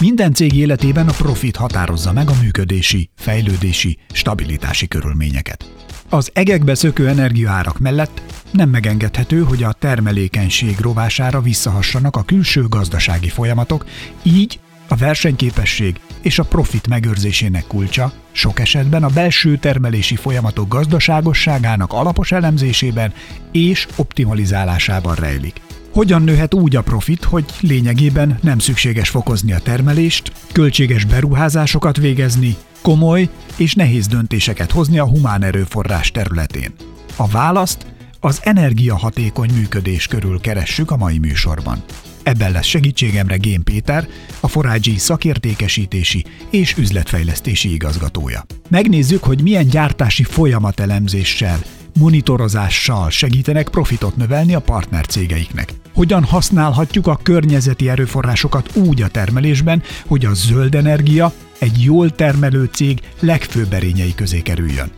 Minden cég életében a profit határozza meg a működési, fejlődési, stabilitási körülményeket. Az egekbe szökő energiaárak mellett nem megengedhető, hogy a termelékenység rovására visszahassanak a külső gazdasági folyamatok, így a versenyképesség és a profit megőrzésének kulcsa sok esetben a belső termelési folyamatok gazdaságosságának alapos elemzésében és optimalizálásában rejlik. Hogyan nőhet úgy a profit, hogy lényegében nem szükséges fokozni a termelést, költséges beruházásokat végezni, komoly és nehéz döntéseket hozni a humán erőforrás területén? A választ az energiahatékony működés körül keressük a mai műsorban. Ebben lesz segítségemre Gém Péter, a 4iG szakértékesítési és üzletfejlesztési igazgatója. Megnézzük, hogy milyen gyártási folyamatelemzéssel, monitorozással segítenek profitot növelni a partnercégeiknek. Hogyan használhatjuk a környezeti erőforrásokat úgy a termelésben, hogy a zöld energia egy jól termelő cég legfőbb erényei közé kerüljön.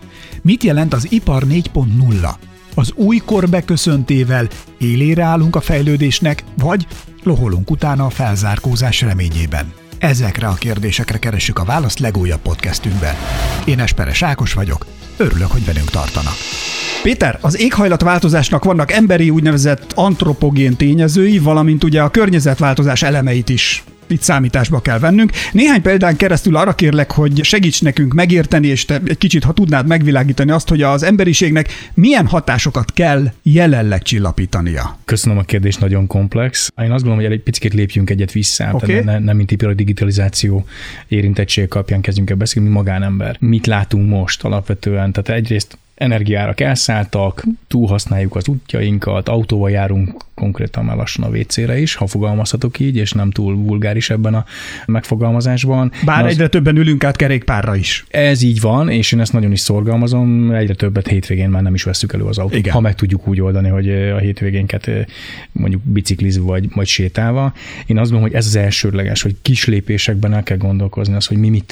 Mit jelent az Ipar 4.0? Az új kor beköszöntével élére állunk a fejlődésnek, vagy loholunk utána a felzárkózás reményében? Ezekre a kérdésekre keressük a választ legújabb podcastünkben. Én Esperes Ákos vagyok, örülök, hogy velünk tartanak. Péter, az éghajlatváltozásnak vannak emberi úgynevezett antropogén tényezői, valamint ugye a környezetváltozás elemeit is itt számításba kell vennünk. Néhány példán keresztül arra kérlek, hogy segíts nekünk megérteni, és te egy kicsit, ha tudnád megvilágítani azt, hogy az emberiségnek milyen hatásokat kell jelenleg csillapítania. Köszönöm a kérdést, nagyon komplex. Én azt gondolom, hogy egy picit lépjünk egyet vissza, okay. nem mint a digitalizáció érintettség kapján kezdjünk el beszélni, mi magánember. Mit látunk most alapvetően? Tehát egyrészt energiárak elszálltak, túlhasználjuk az útjainkat, autóval járunk konkrétan már lassan a WC-re is, ha fogalmazhatok így, és nem túl vulgáris ebben a megfogalmazásban. Bár egyre többen ülünk át kerékpárra is. Ez így van, és én ezt nagyon is szorgalmazom, egyre többet hétvégén már nem is vesszük elő az autót. Igen. Ha meg tudjuk úgy oldani, hogy a hétvégénket mondjuk biciklizve vagy sétálva. Én azt gondolom, hogy ez az elsődleges, hogy kis lépésekben el kell gondolkozni az, hogy mi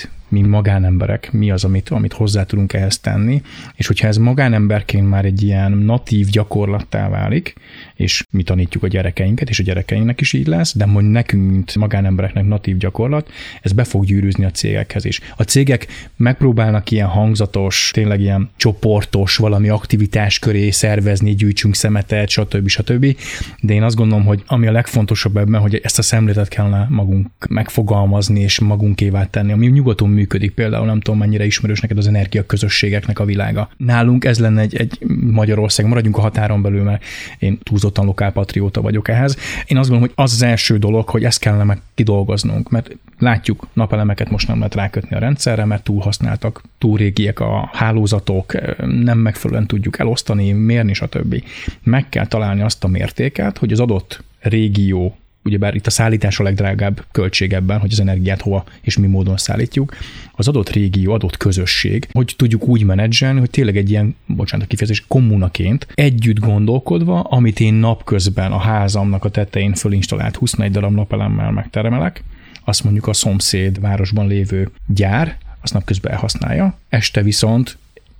magánemberek, mi az, amit hozzá tudunk ehhez tenni, és hogyha ez magánemberként már egy ilyen natív gyakorlattá válik, és mi tanítjuk a gyerekeinket, és a gyerekeinknek is így lesz, de mondjuk nekünk, mint magánembereknek natív gyakorlat, ez be fog gyűrűzni a cégekhez is. A cégek megpróbálnak ilyen hangzatos, tényleg ilyen csoportos valami aktivitás köré szervezni, gyűjtsünk szemetet, stb. De én azt gondolom, hogy ami a legfontosabb ebben, hogy ezt a szemléletet kellene magunk megfogalmazni, és magunkévá tenni, ami nyugaton működik, például nem tudom, mennyire ismerős neked az energiaközösségeknek a világa. Nálunk ez lenne egy Magyarország, maradjunk a határon belül, mert én túlzottan lokálpatrióta vagyok ehhez. Én azt gondolom, hogy az első dolog, hogy ezt kellene meg kidolgoznunk, mert látjuk, napelemeket most nem lehet rákötni a rendszerre, mert túlhasználtak, túl régiek a hálózatok, nem megfelelően tudjuk elosztani, mérni, stb. Meg kell találni azt a mértéket, hogy az adott régió, ugyebár itt a szállítás a legdrágább költség ebben, hogy az energiát hova és mi módon szállítjuk, az adott régió, adott közösség, hogy tudjuk úgy menedzselni, hogy tényleg egy ilyen, bocsánat a kifejezés, kommunaként együtt gondolkodva, amit én napközben a házamnak a tetején fölinstallált 21 darab napelemmel megteremelek, azt mondjuk a szomszéd városban lévő gyár, azt napközben elhasználja, este viszont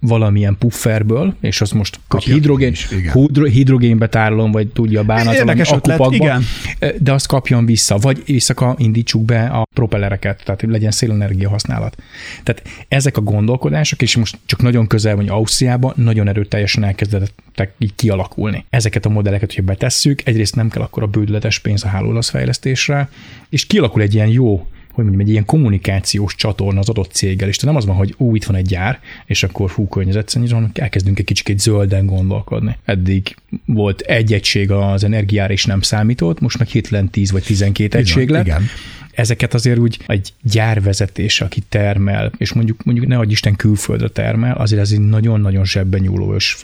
valamilyen pufferből, és az most hidrogénbe tárolom, vagy tudja bánat valami akupakba, de azt kapjon vissza, vagy éjszaka indítsuk be a propellereket, tehát legyen szélenergia használat. Tehát ezek a gondolkodások, és most csak nagyon közel vagy Ausztriában, nagyon erőteljesen elkezdettek így kialakulni. Ezeket a modelleket, hogyha betesszük, egyrészt nem kell akkor a bődületes pénz a hálózatfejlesztésre, és kialakul egy ilyen jó, hogy mondjam, egy ilyen kommunikációs csatorna az adott céggel, és nem az van, hogy itt van egy gyár, és akkor környezetszennyezés, hanem elkezdünk egy kicsit zölden gondolkodni. Eddig volt egy egység az energiára, és nem számított, most meg hirtelen 10 vagy 12 egység lett. Igen. Ezeket azért úgy egy gyárvezetés, aki termel, és mondjuk ne adj Isten külföldre termel, azért ez egy nagyon-nagyon zsebben nyúló és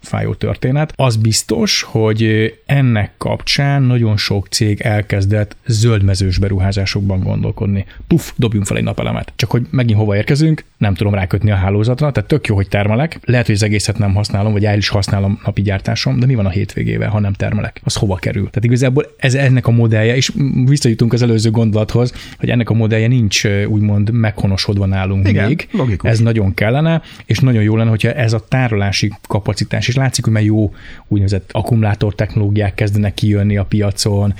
fájó történet. Az biztos, hogy ennek kapcsán nagyon sok cég elkezdett zöldmezős beruházásokban gondolkodni. Puff, dobjunk fel egy napelemet. Csak hogy megint hova érkezünk, nem tudom rákötni a hálózatra, tehát tök jó, hogy termelek. Lehet, hogy az egészet nem használom, vagy el is használom napi gyártásom, de mi van a hétvégével, ha nem termelek? Az hova kerül? Tehát igazából ez ennek a modellje, és visszajutunk az előző gondolathoz, hogy ennek a modellje nincs úgymond meghonosodva nálunk. Igen, még. Logikus. Ez nagyon kellene, és nagyon jó lenne, hogyha ez a tárolási kapacitás, és látszik, hogy már jó úgynevezett akkumulátor technológiák kezdenek kijönni a piacon,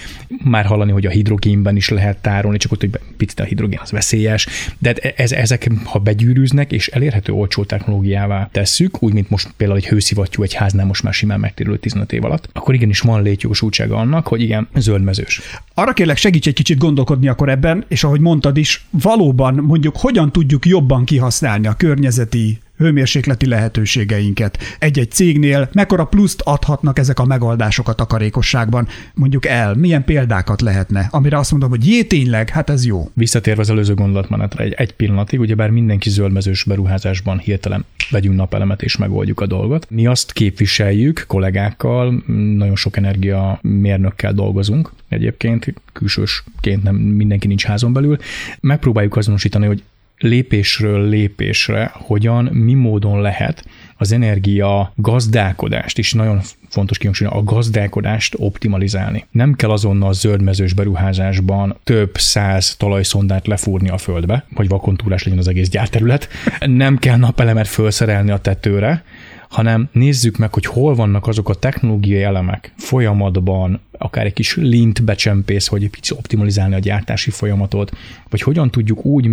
már hallani, hogy a hidrogénben is lehet tárolni, csak ott, hogy picit a hidrogén az veszélyes, de ezek, ha begyűrűznek, és elérhető olcsó technológiává tesszük, úgy, mint most például egy hőszivattyú egy háznál most már simán megtérül 15 év alatt, akkor igenis van létjogosultsága annak, hogy igen, zöldmezős. Arra kérlek, segíts egy kicsit gondolkodni akkor ebben, és ahogy mondtad is, valóban mondjuk hogyan tudjuk jobban kihasználni a környezeti hőmérsékleti lehetőségeinket. Egy-egy cégnél mekkora pluszt adhatnak ezek a megoldások a takarékosságban? Mondjuk el, milyen példákat lehetne, amire azt mondom, hogy jé, tényleg, hát ez jó. Visszatérve az előző gondolatmenetre egy pillanatig, ugyebár mindenki zöldmezős beruházásban hirtelen vegyünk napelemet és megoldjuk a dolgot. Mi azt képviseljük kollégákkal, nagyon sok energia mérnökkel dolgozunk, egyébként külsősként nem mindenki nincs házon belül. Megpróbáljuk azonosítani, hogy lépésről lépésre, hogyan, mi módon lehet az energia gazdálkodást is, nagyon fontos kihangsúlyozni, a gazdálkodást optimalizálni. Nem kell azonnal zöldmezős beruházásban több száz talajszondát lefúrni a földbe, hogy vakontúrás legyen az egész gyárterület. Nem kell napelemet felszerelni a tetőre, hanem nézzük meg, hogy hol vannak azok a technológiai elemek folyamatban, akár egy kis lint becsempész, hogy egy picit optimalizálni a gyártási folyamatot, vagy hogyan tudjuk úgy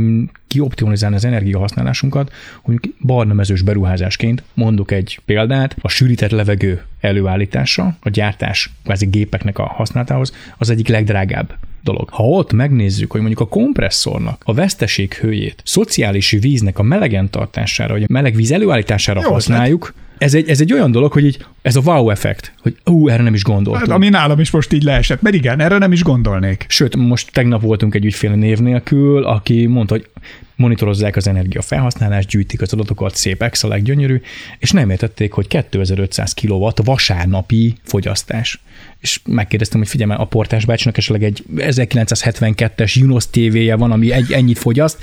kioptimalizálni az energiahasználásunkat, hogy barnamezős beruházásként, mondok egy példát, a sűrített levegő előállítása, a gyártás kvázi gépeknek a használatához az egyik legdrágább dolog. Ha ott megnézzük, hogy mondjuk a kompresszornak a veszteség hőjét szociális víznek a melegen tartására, vagy a meleg víz előállítására jó, használjuk, ez egy olyan dolog, hogy így ez a wow effekt, hogy erre nem is gondoltam. Hát, ami nálam is most így leesett, mert igen, erre nem is gondolnék. Sőt, most tegnap voltunk egy ügyfél név nélkül, aki mondta, hogy monitorozzák az energiafelhasználást, gyűjtik az adatokat, szép Excel-ek, gyönyörű, és nem értették, hogy 2500 kW vasárnapi fogyasztás. És megkérdeztem, hogy figyelj, a portás bácsinak esetleg egy 1972-es Junos TV-je van, ami ennyit fogyaszt,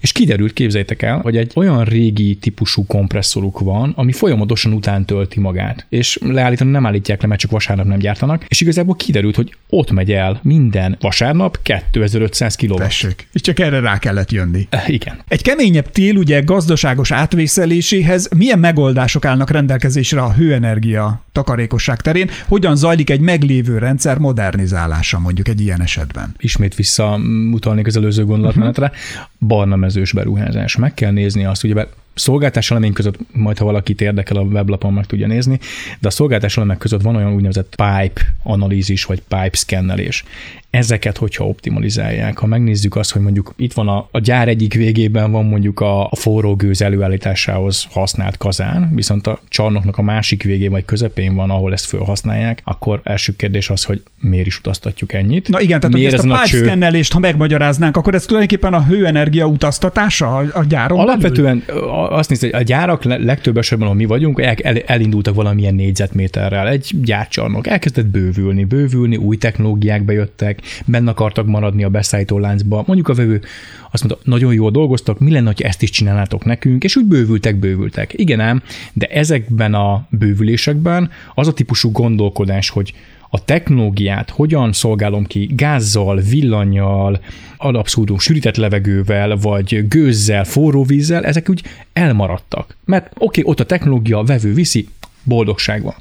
és kiderült, képzeljétek el, hogy egy olyan régi típusú kompresszoruk van, ami folyamatosan után tölti magát, és leállítani nem állítják le, mert csak vasárnap nem gyártanak, és igazából kiderült, hogy ott megy el minden vasárnap 2500 kW. Tessék, és csak erre rá kellett jönni. Igen. Egy keményebb tél ugye gazdaságos átvészeléséhez milyen megoldások állnak rendelkezésre a hőenergia takarékosság terén, hogyan zajlik egy meglévő rendszer modernizálása mondjuk egy ilyen esetben? Ismét visszautalnék az előző gondolatmenetre. Barnamezős beruházás. Meg kell nézni azt, ugye szolgáltás elemény között, majd ha valakit érdekel a weblapon meg tudja nézni, de a szolgáltás elemek között van olyan úgynevezett pipe analízis, vagy pipe szkennelés. Ezeket hogyha optimalizálják, ha megnézzük azt, hogy mondjuk itt van a gyár egyik végében van mondjuk a forró gőz előállításához használt kazán, viszont a csarnoknak a másik végén vagy közepén van, ahol ezt felhasználják, akkor első kérdés az, hogy miért is utaztatjuk ennyit. Na igen, tehát ezt a pipe szkennelést, ha megmagyaráznánk, akkor ez tulajdonképpen a hőenergia utaztatása a gyáron. Alapvetően belül? Azt nézd, a gyárak legtöbb esetben, ahol mi vagyunk, elindultak valamilyen négyzetméterrel. Egy gyárcsarnok elkezdett bővülni, új technológiák bejöttek, benne akartak maradni a beszállító láncba. Mondjuk a vevő azt mondta, nagyon jól dolgoztak, mi lenne, hogy ezt is csinálnátok nekünk, és úgy bővültek. Igen ám, de ezekben a bővülésekben az a típusú gondolkodás, hogy a technológiát hogyan szolgálom ki gázzal, villannyal, ad abszurdum sűrített levegővel, vagy gőzzel, forró vízzel, ezek úgy elmaradtak. Mert oké, ott a technológia, a vevő viszi, boldogság van.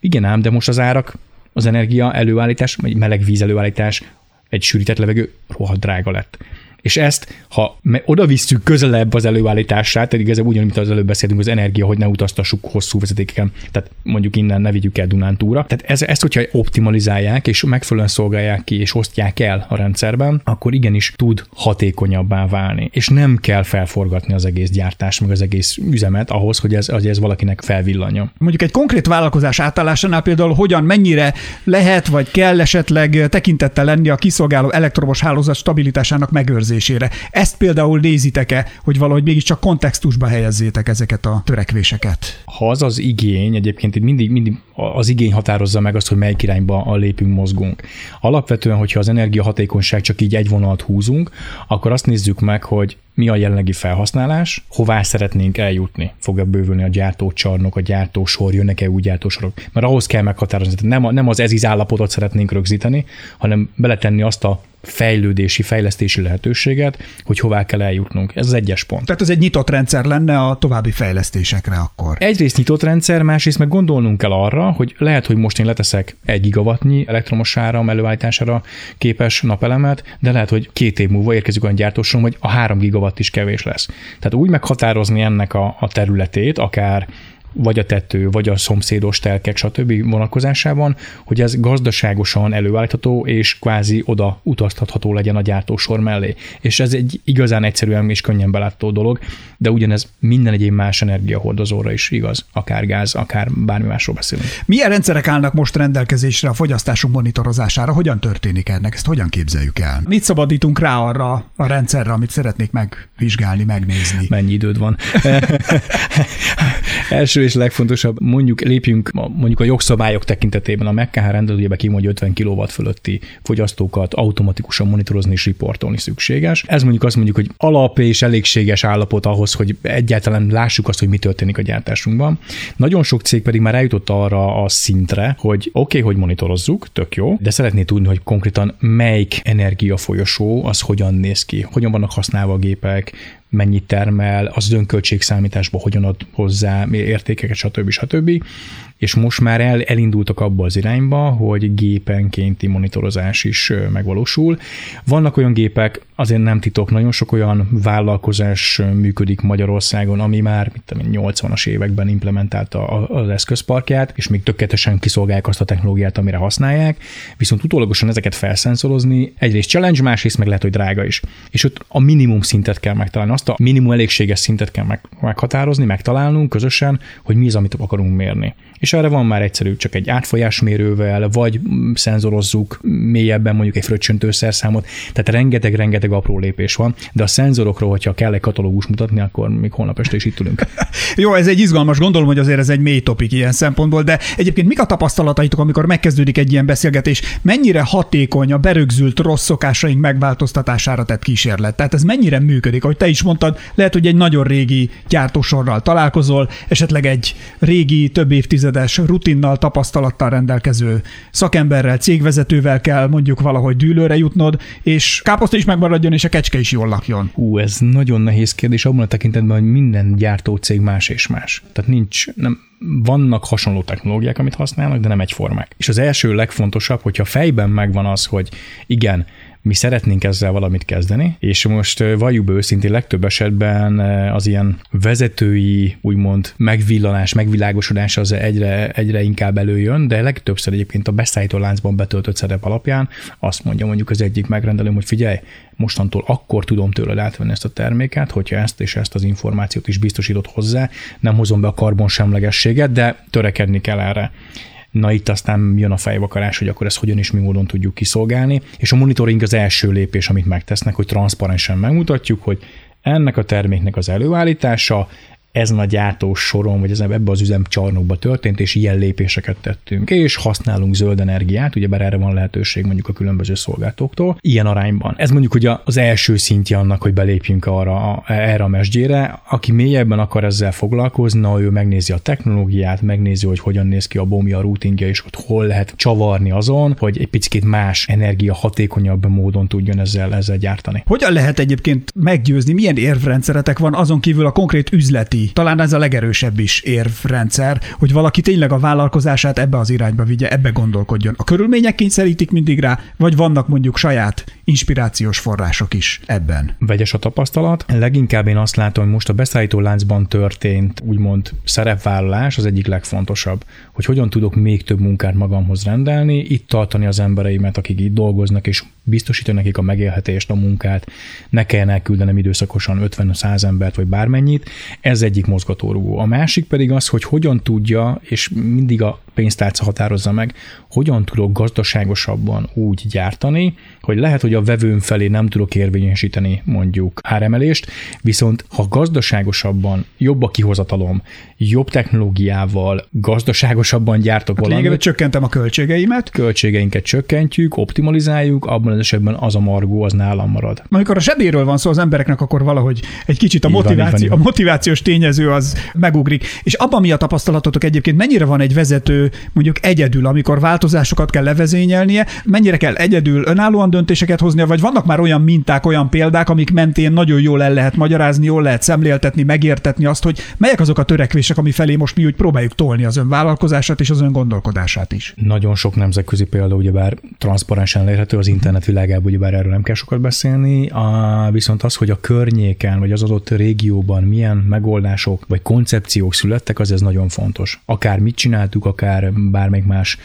Igen ám, de most az árak, az energia előállítás, vagy meleg víz előállítás, egy sűrített levegő rohadt drága lett. És ezt, ha oda visszük közelebb az előállítását, tehát igazából ugyanúgy, mint az előbb beszéltünk, az energia, hogy ne utaztassuk hosszú vezetékeken, tehát mondjuk innen ne vigyük el Dunántúra. Tehát ezt, hogyha optimalizálják, és megfelelően szolgálják ki, és osztják el a rendszerben, akkor igenis tud hatékonyabbá válni. És nem kell felforgatni az egész gyártást, meg az egész üzemet ahhoz, hogy ez valakinek felvillanjon. Mondjuk egy konkrét vállalkozás átállásánál például hogyan, mennyire lehet, vagy kell esetleg tekintettel lenni a kiszolgáló elektromos hálózat stabilitásának megőrzésére. megőrzésére. Ezt például nézitek-e, hogy valahogy mégiscsak kontextusba helyezzétek ezeket a törekvéseket? Ha az az igény, egyébként itt mindig az igény határozza meg azt, hogy melyik irányba lépünk, mozgunk. Alapvetően, hogyha az energiahatékonyság csak így egy vonalat húzunk, akkor azt nézzük meg, hogy mi a jelenlegi felhasználás, hová szeretnénk eljutni. Fog-e bővülni a gyártócsarnok, a gyártósor, jönnek-e új gyártósorok? Mert ahhoz kell meghatározni, nem az ez-íz állapotot szeretnénk rögzíteni, hanem beletenni azt a fejlődési, fejlesztési lehetőséget, hogy hová kell eljutnunk. Ez az egyes pont. Tehát ez egy nyitott rendszer lenne a további fejlesztésekre akkor. Egyrészt nyitott rendszer, másrészt meg gondolnunk kell arra, hogy lehet, hogy most én leteszek 1 gigawattnyi elektromos áram előállítására képes napelemet, de lehet, hogy 2 év múlva érkezik olyan gyártósor, hogy a 3 gigawatt is kevés lesz. Tehát úgy meghatározni ennek a területét, akár vagy a tető, vagy a szomszédos telkek, stb. Vonatkozásában, hogy ez gazdaságosan előállítható, és kvázi oda utaztatható legyen a gyártósor mellé. És ez egy igazán egyszerűen és könnyen belátható dolog, de ugyanez minden egyéb más energiahordozóra is igaz, akár gáz, akár bármi másról beszélünk. Milyen rendszerek állnak most rendelkezésre a fogyasztásunk monitorozására? Hogyan történik ennek? Ezt hogyan képzeljük el? Mit szabadítunk rá arra a rendszerre, amit szeretnék megvizsgálni, megnézni? Mennyi időd van? Első és legfontosabb, mondjuk lépjünk a jogszabályok tekintetében, a MKH rendeletben kimondja 50 kW fölötti fogyasztókat automatikusan monitorozni és riportolni szükséges. Ez mondjuk, hogy alap és elégséges állapot ahhoz, hogy egyáltalán lássuk azt, hogy mi történik a gyártásunkban. Nagyon sok cég pedig már eljutott arra a szintre, hogy oké, hogy monitorozzuk, tök jó, de szeretné tudni, hogy konkrétan melyik energiafolyosó az hogyan néz ki, hogyan vannak használva a gépek, mennyit termel, az önköltségszámításba hogyan ad hozzá értékeket, stb. És most már elindultak abba az irányba, hogy gépenkénti monitorozás is megvalósul. Vannak olyan gépek, azért nem titok, nagyon sok olyan vállalkozás működik Magyarországon, ami már 80-as években implementálta az eszközparkját, és még tökéletesen kiszolgálják azt a technológiát, amire használják, viszont utólagosan ezeket felszenzorozni egyrészt challenge, másrészt meg lehet, hogy drága is. És ott a minimum szintet kell megtalálni, azt a minimum elégséges szintet kell meghatározni, megtalálnunk közösen, hogy mi az, amit akarunk mérni. És erre van már egyszerű, csak egy átfolyásmérővel, vagy szenzorozzuk mélyebben mondjuk egy fröccsöntőszerszámot, tehát rengeteg apró lépés van, de a szenzorokról, hogyha kell egy katalógus mutatni, akkor még holnap este is itt ülünk. Jó, ez egy izgalmas, gondolom, hogy azért ez egy mély topik ilyen szempontból, de egyébként mik a tapasztalataitok, amikor megkezdődik egy ilyen beszélgetés, mennyire hatékony a berögzült rossz szokásaink megváltoztatására tett kísérlet? Tehát ez mennyire működik? Hogy te is mondtad, lehet, hogy egy nagyon régi gyártósorral találkozol, esetleg egy régi több évtizedes rutinnal, tapasztalattal rendelkező szakemberrel, cégvezetővel kell mondjuk valahogy dűlőre jutnod, és káposzta is megmaradjon, és a kecske is jól lakjon. Ez nagyon nehéz kérdés abban a tekintetben, hogy minden gyártócég más és más. Tehát vannak hasonló technológiák, amit használnak, de nem egyformák. És az első legfontosabb, hogyha fejben megvan az, hogy igen, mi szeretnénk ezzel valamit kezdeni, és most valljuk be őszintén, legtöbb esetben az ilyen vezetői, úgymond megvilágosodás az egyre inkább előjön, de legtöbbször egyébként a beszállító láncban betöltött szerep alapján azt mondja mondjuk az egyik megrendelőm, hogy figyelj, mostantól akkor tudom tőled átvenni ezt a terméket, hogyha ezt és ezt az információt is biztosított hozzá, nem hozom be a karbonsemlegességet, de törekedni kell erre. Na itt aztán jön a fejvakarás, hogy akkor ezt hogyan és mi módon tudjuk kiszolgálni, és a monitoring az első lépés, amit megtesznek, hogy transzparensen megmutatjuk, hogy ennek a terméknek az előállítása ezen a gyártós soron, vagy ebbe az üzemcsarnokba történt, és ilyen lépéseket tettünk, és használunk zöld energiát, ugyebár erre van lehetőség mondjuk a különböző szolgáltatóktól, ilyen arányban. Ez mondjuk ugye az első szintje annak, hogy belépjünk erre a mesdjére. Aki mélyebben akar ezzel foglalkozni, ő megnézi a technológiát, megnézi, hogy hogyan néz ki a bomja, a routingja, és hogy hol lehet csavarni azon, hogy egy picit más energia hatékonyabb módon tudjon ezzel gyártani. Hogyan lehet egyébként meggyőzni, milyen érvrendszeretek van azon kívül a konkrét üzleti? Talán ez a legerősebb is érvrendszer, hogy valaki tényleg a vállalkozását ebbe az irányba vigye, ebbe gondolkodjon. A körülmények kényszerítik mindig rá, vagy vannak mondjuk saját inspirációs források is ebben? Vegyes a tapasztalat. Leginkább én azt látom, hogy most a beszállító láncban történt úgymond szerepvállalás az egyik legfontosabb, hogy hogyan tudok még több munkát magamhoz rendelni, itt tartani az embereimet, akik itt dolgoznak, és biztosítani nekik a megélhetést, a munkát, ne kelljen elküldenem időszakosan 50-100 embert, vagy bármennyit. Ez egyik mozgatórugó. A másik pedig az, hogy hogyan tudja, és mindig a pénztárca határozza meg, hogyan tudok gazdaságosabban úgy gyártani, hogy lehet, hogy hogy a vevőm felé nem tudok érvényesíteni mondjuk áremelést, viszont ha gazdaságosabban, jobb a kihozatalom, jobb technológiával, gazdaságosabban gyártok valamit. Lényegében csökkentem a költségeimet. Költségeinket csökkentjük, optimalizáljuk, abban az esetben az a margó, az nálam marad. Amikor a zsebéről van szó az embereknek, akkor valahogy egy kicsit a motivációs tényező az megugrik. És abban mi a tapasztalatotok egyébként, mennyire van egy vezető mondjuk egyedül, amikor változásokat kell levezényelnie, mennyire kell egyedül önállóan döntéseket hoznia, vagy vannak már olyan minták, olyan példák, amik mentén nagyon jól el lehet magyarázni, jól lehet szemléltetni, megértetni azt, hogy melyek azok a törekvések, ami felé most mi úgy próbáljuk tolni az önvállalkozását és az öngondolkodását is. Nagyon sok nemzetközi példa, ugyebár transzparensen elérhető az internet világában, ugyebár erről nem kell sokat beszélni, viszont az, hogy a környéken vagy az adott régióban milyen megoldások vagy koncepciók születtek, az ez nagyon fontos. Akár mit csináltuk, akár bármelyik más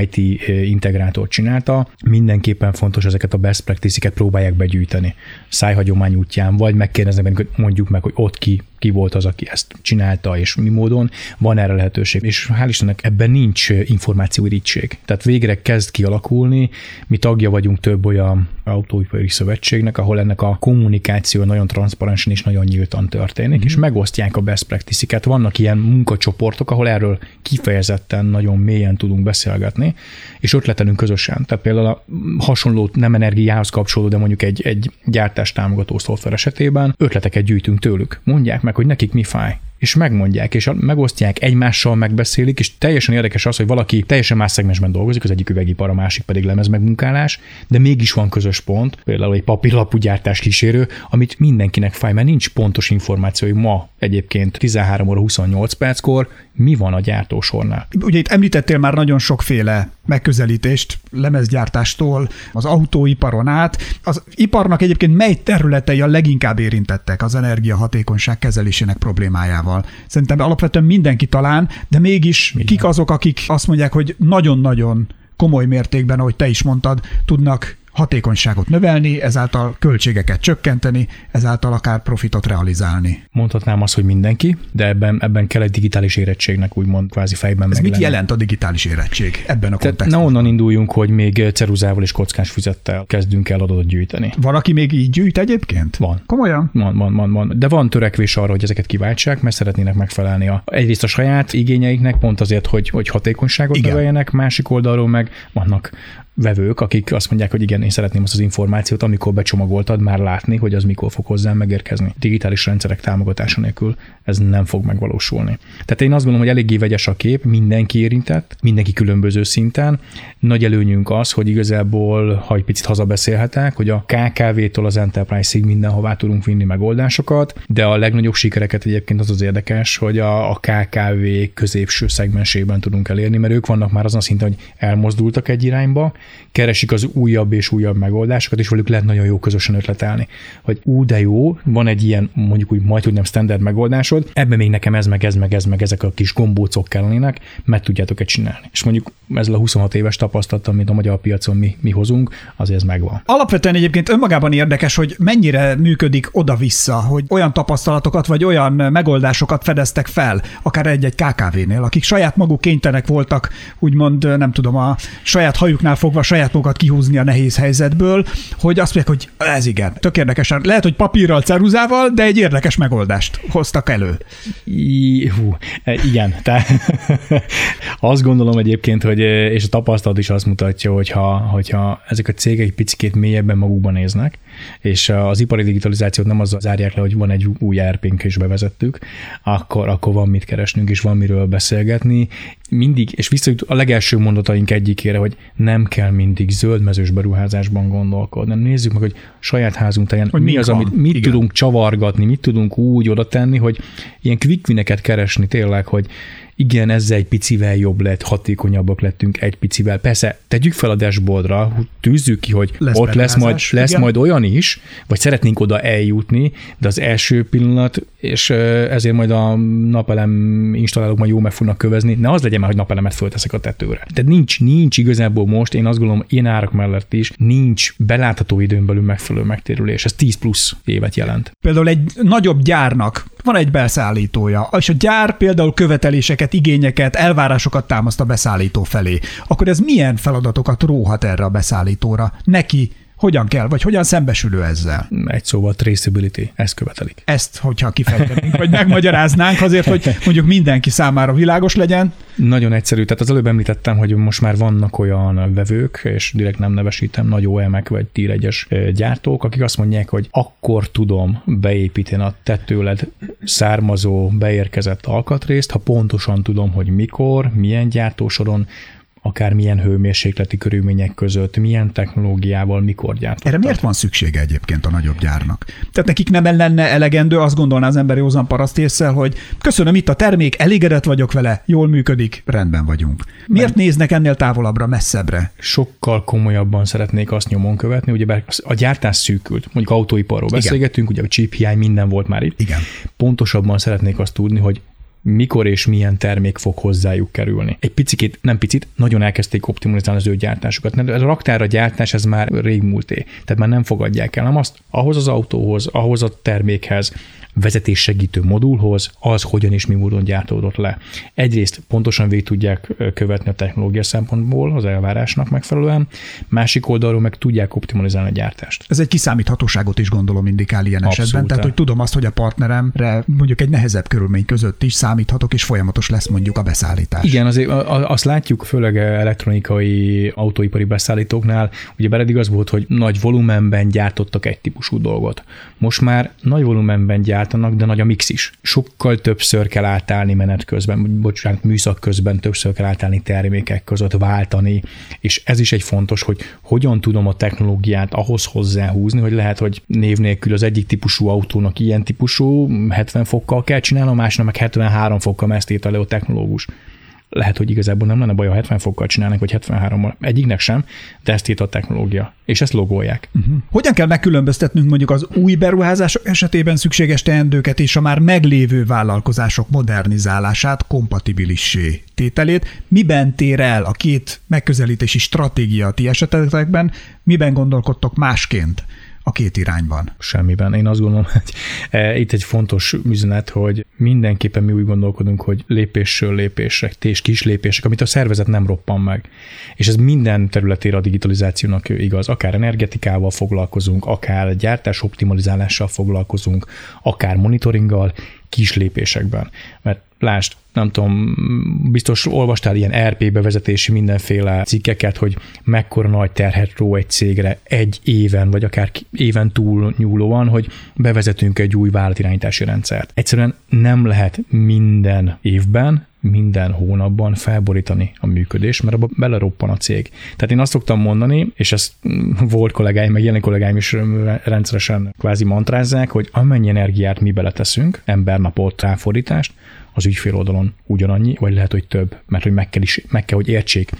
IT integrátor csinálta, mindenképpen fontos ezeket a best practice-eket próbálják begyűjteni. Szájhagyomány útján, vagy megkérdezni, mondjuk meg, hogy ott ki volt az, aki ezt csinálta, és mi módon van erre lehetőség. És hál' Istennek ebben nincs információirítség. Tehát végre kezd kialakulni, mi tagja vagyunk több olyan autóipari szövetségnek, ahol ennek a kommunikáció nagyon transzparensen és nagyon nyíltan történik, és megosztják a best practice-iket. Vannak ilyen munkacsoportok, ahol erről kifejezetten nagyon mélyen tudunk beszélgetni, és ötletelünk közösen. Tehát például a hasonló, nem energiához kapcsolódó, de mondjuk egy gyártástámogató szoftver esetében ötleteket gyűjtünk tőlük. Mondják meg, hogy nekik mi fáj, és megmondják, és megosztják, egymással megbeszélik, és teljesen érdekes az, hogy valaki teljesen más szegmensben dolgozik, az egyik üvegipar, a másik pedig lemezmegmunkálás, de mégis van közös pont, például egy papírlapú gyártás kísérő, amit mindenkinek fáj, mert nincs pontos információi ma egyébként 13 óra 28 perckor, mi van a gyártósornál. Ugye itt említettél már nagyon sokféle megközelítést, lemezgyártástól, az autóiparon át. Az iparnak egyébként mely területei a leginkább érintettek az energiahatékonyság kezelésének problémájával? Szerintem alapvetően mindenki talán, de mégis kik azok, akik azt mondják, hogy nagyon-nagyon komoly mértékben, ahogy te is mondtad, tudnak hatékonyságot növelni, ezáltal költségeket csökkenteni, ezáltal akár profitot realizálni. Mondhatnám azt, hogy mindenki, de ebben kell egy digitális érettségnek úgymond kvázi fejben meg. Ez mit jelent a digitális érettség ebben a kontextusban? Na, onnan induljunk, hogy még ceruzával és kockás füzettel kezdünk el adatot gyűjteni. Van, aki még így gyűjt egyébként? Van. Komolyan? Van. De van törekvés arra, hogy ezeket kiváltsák, mert szeretnének megfelelni egyrészt a saját igényeiknek, pont azért, hogy hatékonyságot növeljenek, másik oldalról meg vannak vevők, akik azt mondják, hogy igen, én szeretném azt az információt, amikor becsomagoltad, már látni, hogy az mikor fog hozzám megérkezni. Digitális rendszerek támogatása nélkül ez nem fog megvalósulni. Tehát én azt gondolom, hogy eléggé vegyes a kép, mindenki érintett, mindenki különböző szinten. Nagy előnyünk az, hogy igazából, ha egy picit hazabeszélhetek, hogy a KKV-tól az Enterprise-ig mindenhová tudunk vinni megoldásokat, de a legnagyobb sikereket egyébként az érdekes, hogy a KKV középső szegmensében tudunk elérni, mert ők vannak már azon a szinten, hogy elmozdultak egy irányba, keresik az újabb és újabb megoldásokat, és velük lehet nagyon jó közösen ötletelni. Hogy de jó, van egy ilyen, mondjuk úgy majdhogy nem standard megoldásod, ebben még nekem ez meg ezek a kis gombócok kellenének, meg tudjátok-e csinálni. És mondjuk ezzel a 26 éves tapasztalattal, mint a magyar piacon mi hozunk, azért ez megvan. Alapvetően egyébként önmagában érdekes, hogy mennyire működik oda-vissza, hogy olyan tapasztalatokat vagy olyan megoldásokat fedeztek fel, akár egy-egy KKV-nél, akik saját maguk kénytelenek voltak, úgymond nem tudom, a saját hajuknál fogva saját magukat kihúzni a nehéz helyzetből, hogy azt mondják, hogy ez igen, tök érdekesen. Lehet, hogy papírral, ceruzával, de egy érdekes megoldást hoztak elő. Igen. Azt gondolom egyébként, hogy, és a tapasztalat is azt mutatja, hogyha ezek a cégek egy picikét mélyebben magukban néznek, és az ipari digitalizációt nem azzal zárják le, hogy van egy új ERP-nk és bevezettük, akkor van mit keresnünk, és van miről beszélgetni. Mindig, és visszajut a legelső mondataink egyikére, hogy nem kell mindig zöldmezős beruházásban gondolkodni. Nézzük meg, hogy saját házunk táján hogy mi az, amit tudunk csavargatni, mit tudunk úgy oda tenni, hogy ilyen quick win-eket keresni tényleg, hogy igen, ezzel egy picivel jobb lett, hatékonyabbak lettünk egy picivel. Persze, tegyük fel a dashboardra, tűzzük ki, hogy lesz ott lesz majd olyan is, vagy szeretnénk oda eljutni, de az első pillanat, és ezért majd a napelem installálók majd jó meg fognak kövezni, ne az legyen már, hogy napelemet fölteszek a tetőre. Tehát nincs igazából most, én azt gondolom, én árak mellett is, nincs belátható időn belül megfelelő megtérülés. Ez 10 plusz évet jelent. Például egy nagyobb gyárnak van egy beszállítója, és a gyár például követeléseket, igényeket, elvárásokat támaszt a beszállító felé. Akkor ez milyen feladatokat róhat erre a beszállítóra? Neki Hogyan kell, vagy hogyan szembesülő ezzel? Egy szóval traceability, ezt követelik. Ezt, hogyha kifejtenénk, vagy megmagyaráznánk azért, hogy mondjuk mindenki számára világos legyen. Nagyon egyszerű, tehát az előbb említettem, hogy most már vannak olyan vevők, és direkt nem nevesítem, nagy OEM-ek vagy tier 1-es gyártók, akik azt mondják, hogy akkor tudom beépíteni a te tőled származó, beérkezett alkatrészt, ha pontosan tudom, hogy mikor, milyen gyártósoron, akár milyen hőmérsékleti körülmények között, milyen technológiával, mikor gyártottak. Erre miért van szüksége egyébként a nagyobb gyárnak? Tehát nekik nem lenne elegendő, azt gondolná az ember józan paraszt ésszel, hogy köszönöm, itt a termék, elégedett vagyok vele, jól működik, rendben vagyunk. Miért néznek ennél távolabbra, messzebbre? Sokkal komolyabban szeretnék azt nyomon követni, ugyebár a gyártás szűkült, mondjuk autóiparról beszélgetünk, ugye a chip hiány minden volt már itt. Igen. Pontosabban szeretnék azt tudni, hogy mikor és milyen termék fog hozzájuk kerülni. Egy picit, nem picit, nagyon elkezdték optimalizálni az ő gyártásukat. Ez a raktárra gyártás, ez már régmúlté. Tehát már nem fogadják el, hanem azt ahhoz az autóhoz, ahhoz a termékhez, vezetéssegítő modulhoz, az hogyan és mi módon gyártódott le. Egyrészt pontosan végig tudják követni a technológia szempontból az elvárásnak megfelelően, másik oldalról meg tudják optimalizálni a gyártást. Ez egy kiszámíthatóságot is gondolom indikál ilyen abszolút esetben, tehát hogy tudom azt, hogy a partneremre mondjuk egy nehezebb körülmény között is számíthatok, és folyamatos lesz mondjuk a beszállítás. Igen, azért azt látjuk, főleg elektronikai, autóipari beszállítóknál, ugye eddig az volt, hogy nagy volumenben gyártottak egy típusú dolgot. Most már nagy volumenben gyártanak, de nagy a mix is. Sokkal többször kell átállni menet közben, műszak közben többször kell átállni termékek között, váltani, és ez is egy fontos, hogy hogyan tudom a technológiát ahhoz hozzáhúzni, hogy lehet, hogy név nélkül az egyik típusú autónak ilyen típusú 70 fokkal kell csinálni, a másnak meg 73 fokkal ezt írt elő a technológus. Lehet, hogy igazából nem lenne baj, ha 70 fokkal csinálnak, vagy 73-mal. Egyiknek sem, de ezt írt a technológia, és ezt logolják. Uh-huh. Hogyan kell megkülönböztetnünk mondjuk az új beruházások esetében szükséges teendőket és a már meglévő vállalkozások modernizálását, kompatibilissé tételét? Miben tér el a két megközelítési stratégia a ti esetekben? Miben gondolkodtok másként a két irányban? Semmiben. Én azt gondolom, hogy itt egy fontos üzenet, hogy mindenképpen mi úgy gondolkodunk, hogy lépésről lépések, kis lépések, amit a szervezet nem roppan meg. És ez minden területére a digitalizációnak igaz. Akár energetikával foglalkozunk, akár gyártás optimalizálással foglalkozunk, akár monitoringgal, kis lépésekben. Mert lásd, nem tudom, biztos olvastál ilyen RP bevezetési mindenféle cikkeket, hogy mekkora nagy terhet ró egy cégre egy éven, vagy akár éven túl nyúlóan, hogy bevezetünk egy új vállalatirányítási rendszert. Egyszerűen nem lehet minden évben, minden hónapban felborítani a működést, mert abba beleroppan a cég. Tehát én azt szoktam mondani, és ezt volt kollégáim, meg jelen kollégáim is rendszeresen kvázi mantrázzák, hogy amennyi energiát mi beleteszünk, embernapot, ráfordítást, az ügyfél oldalon ugyanannyi, vagy lehet, hogy több, mert hogy meg kell, hogy értsék,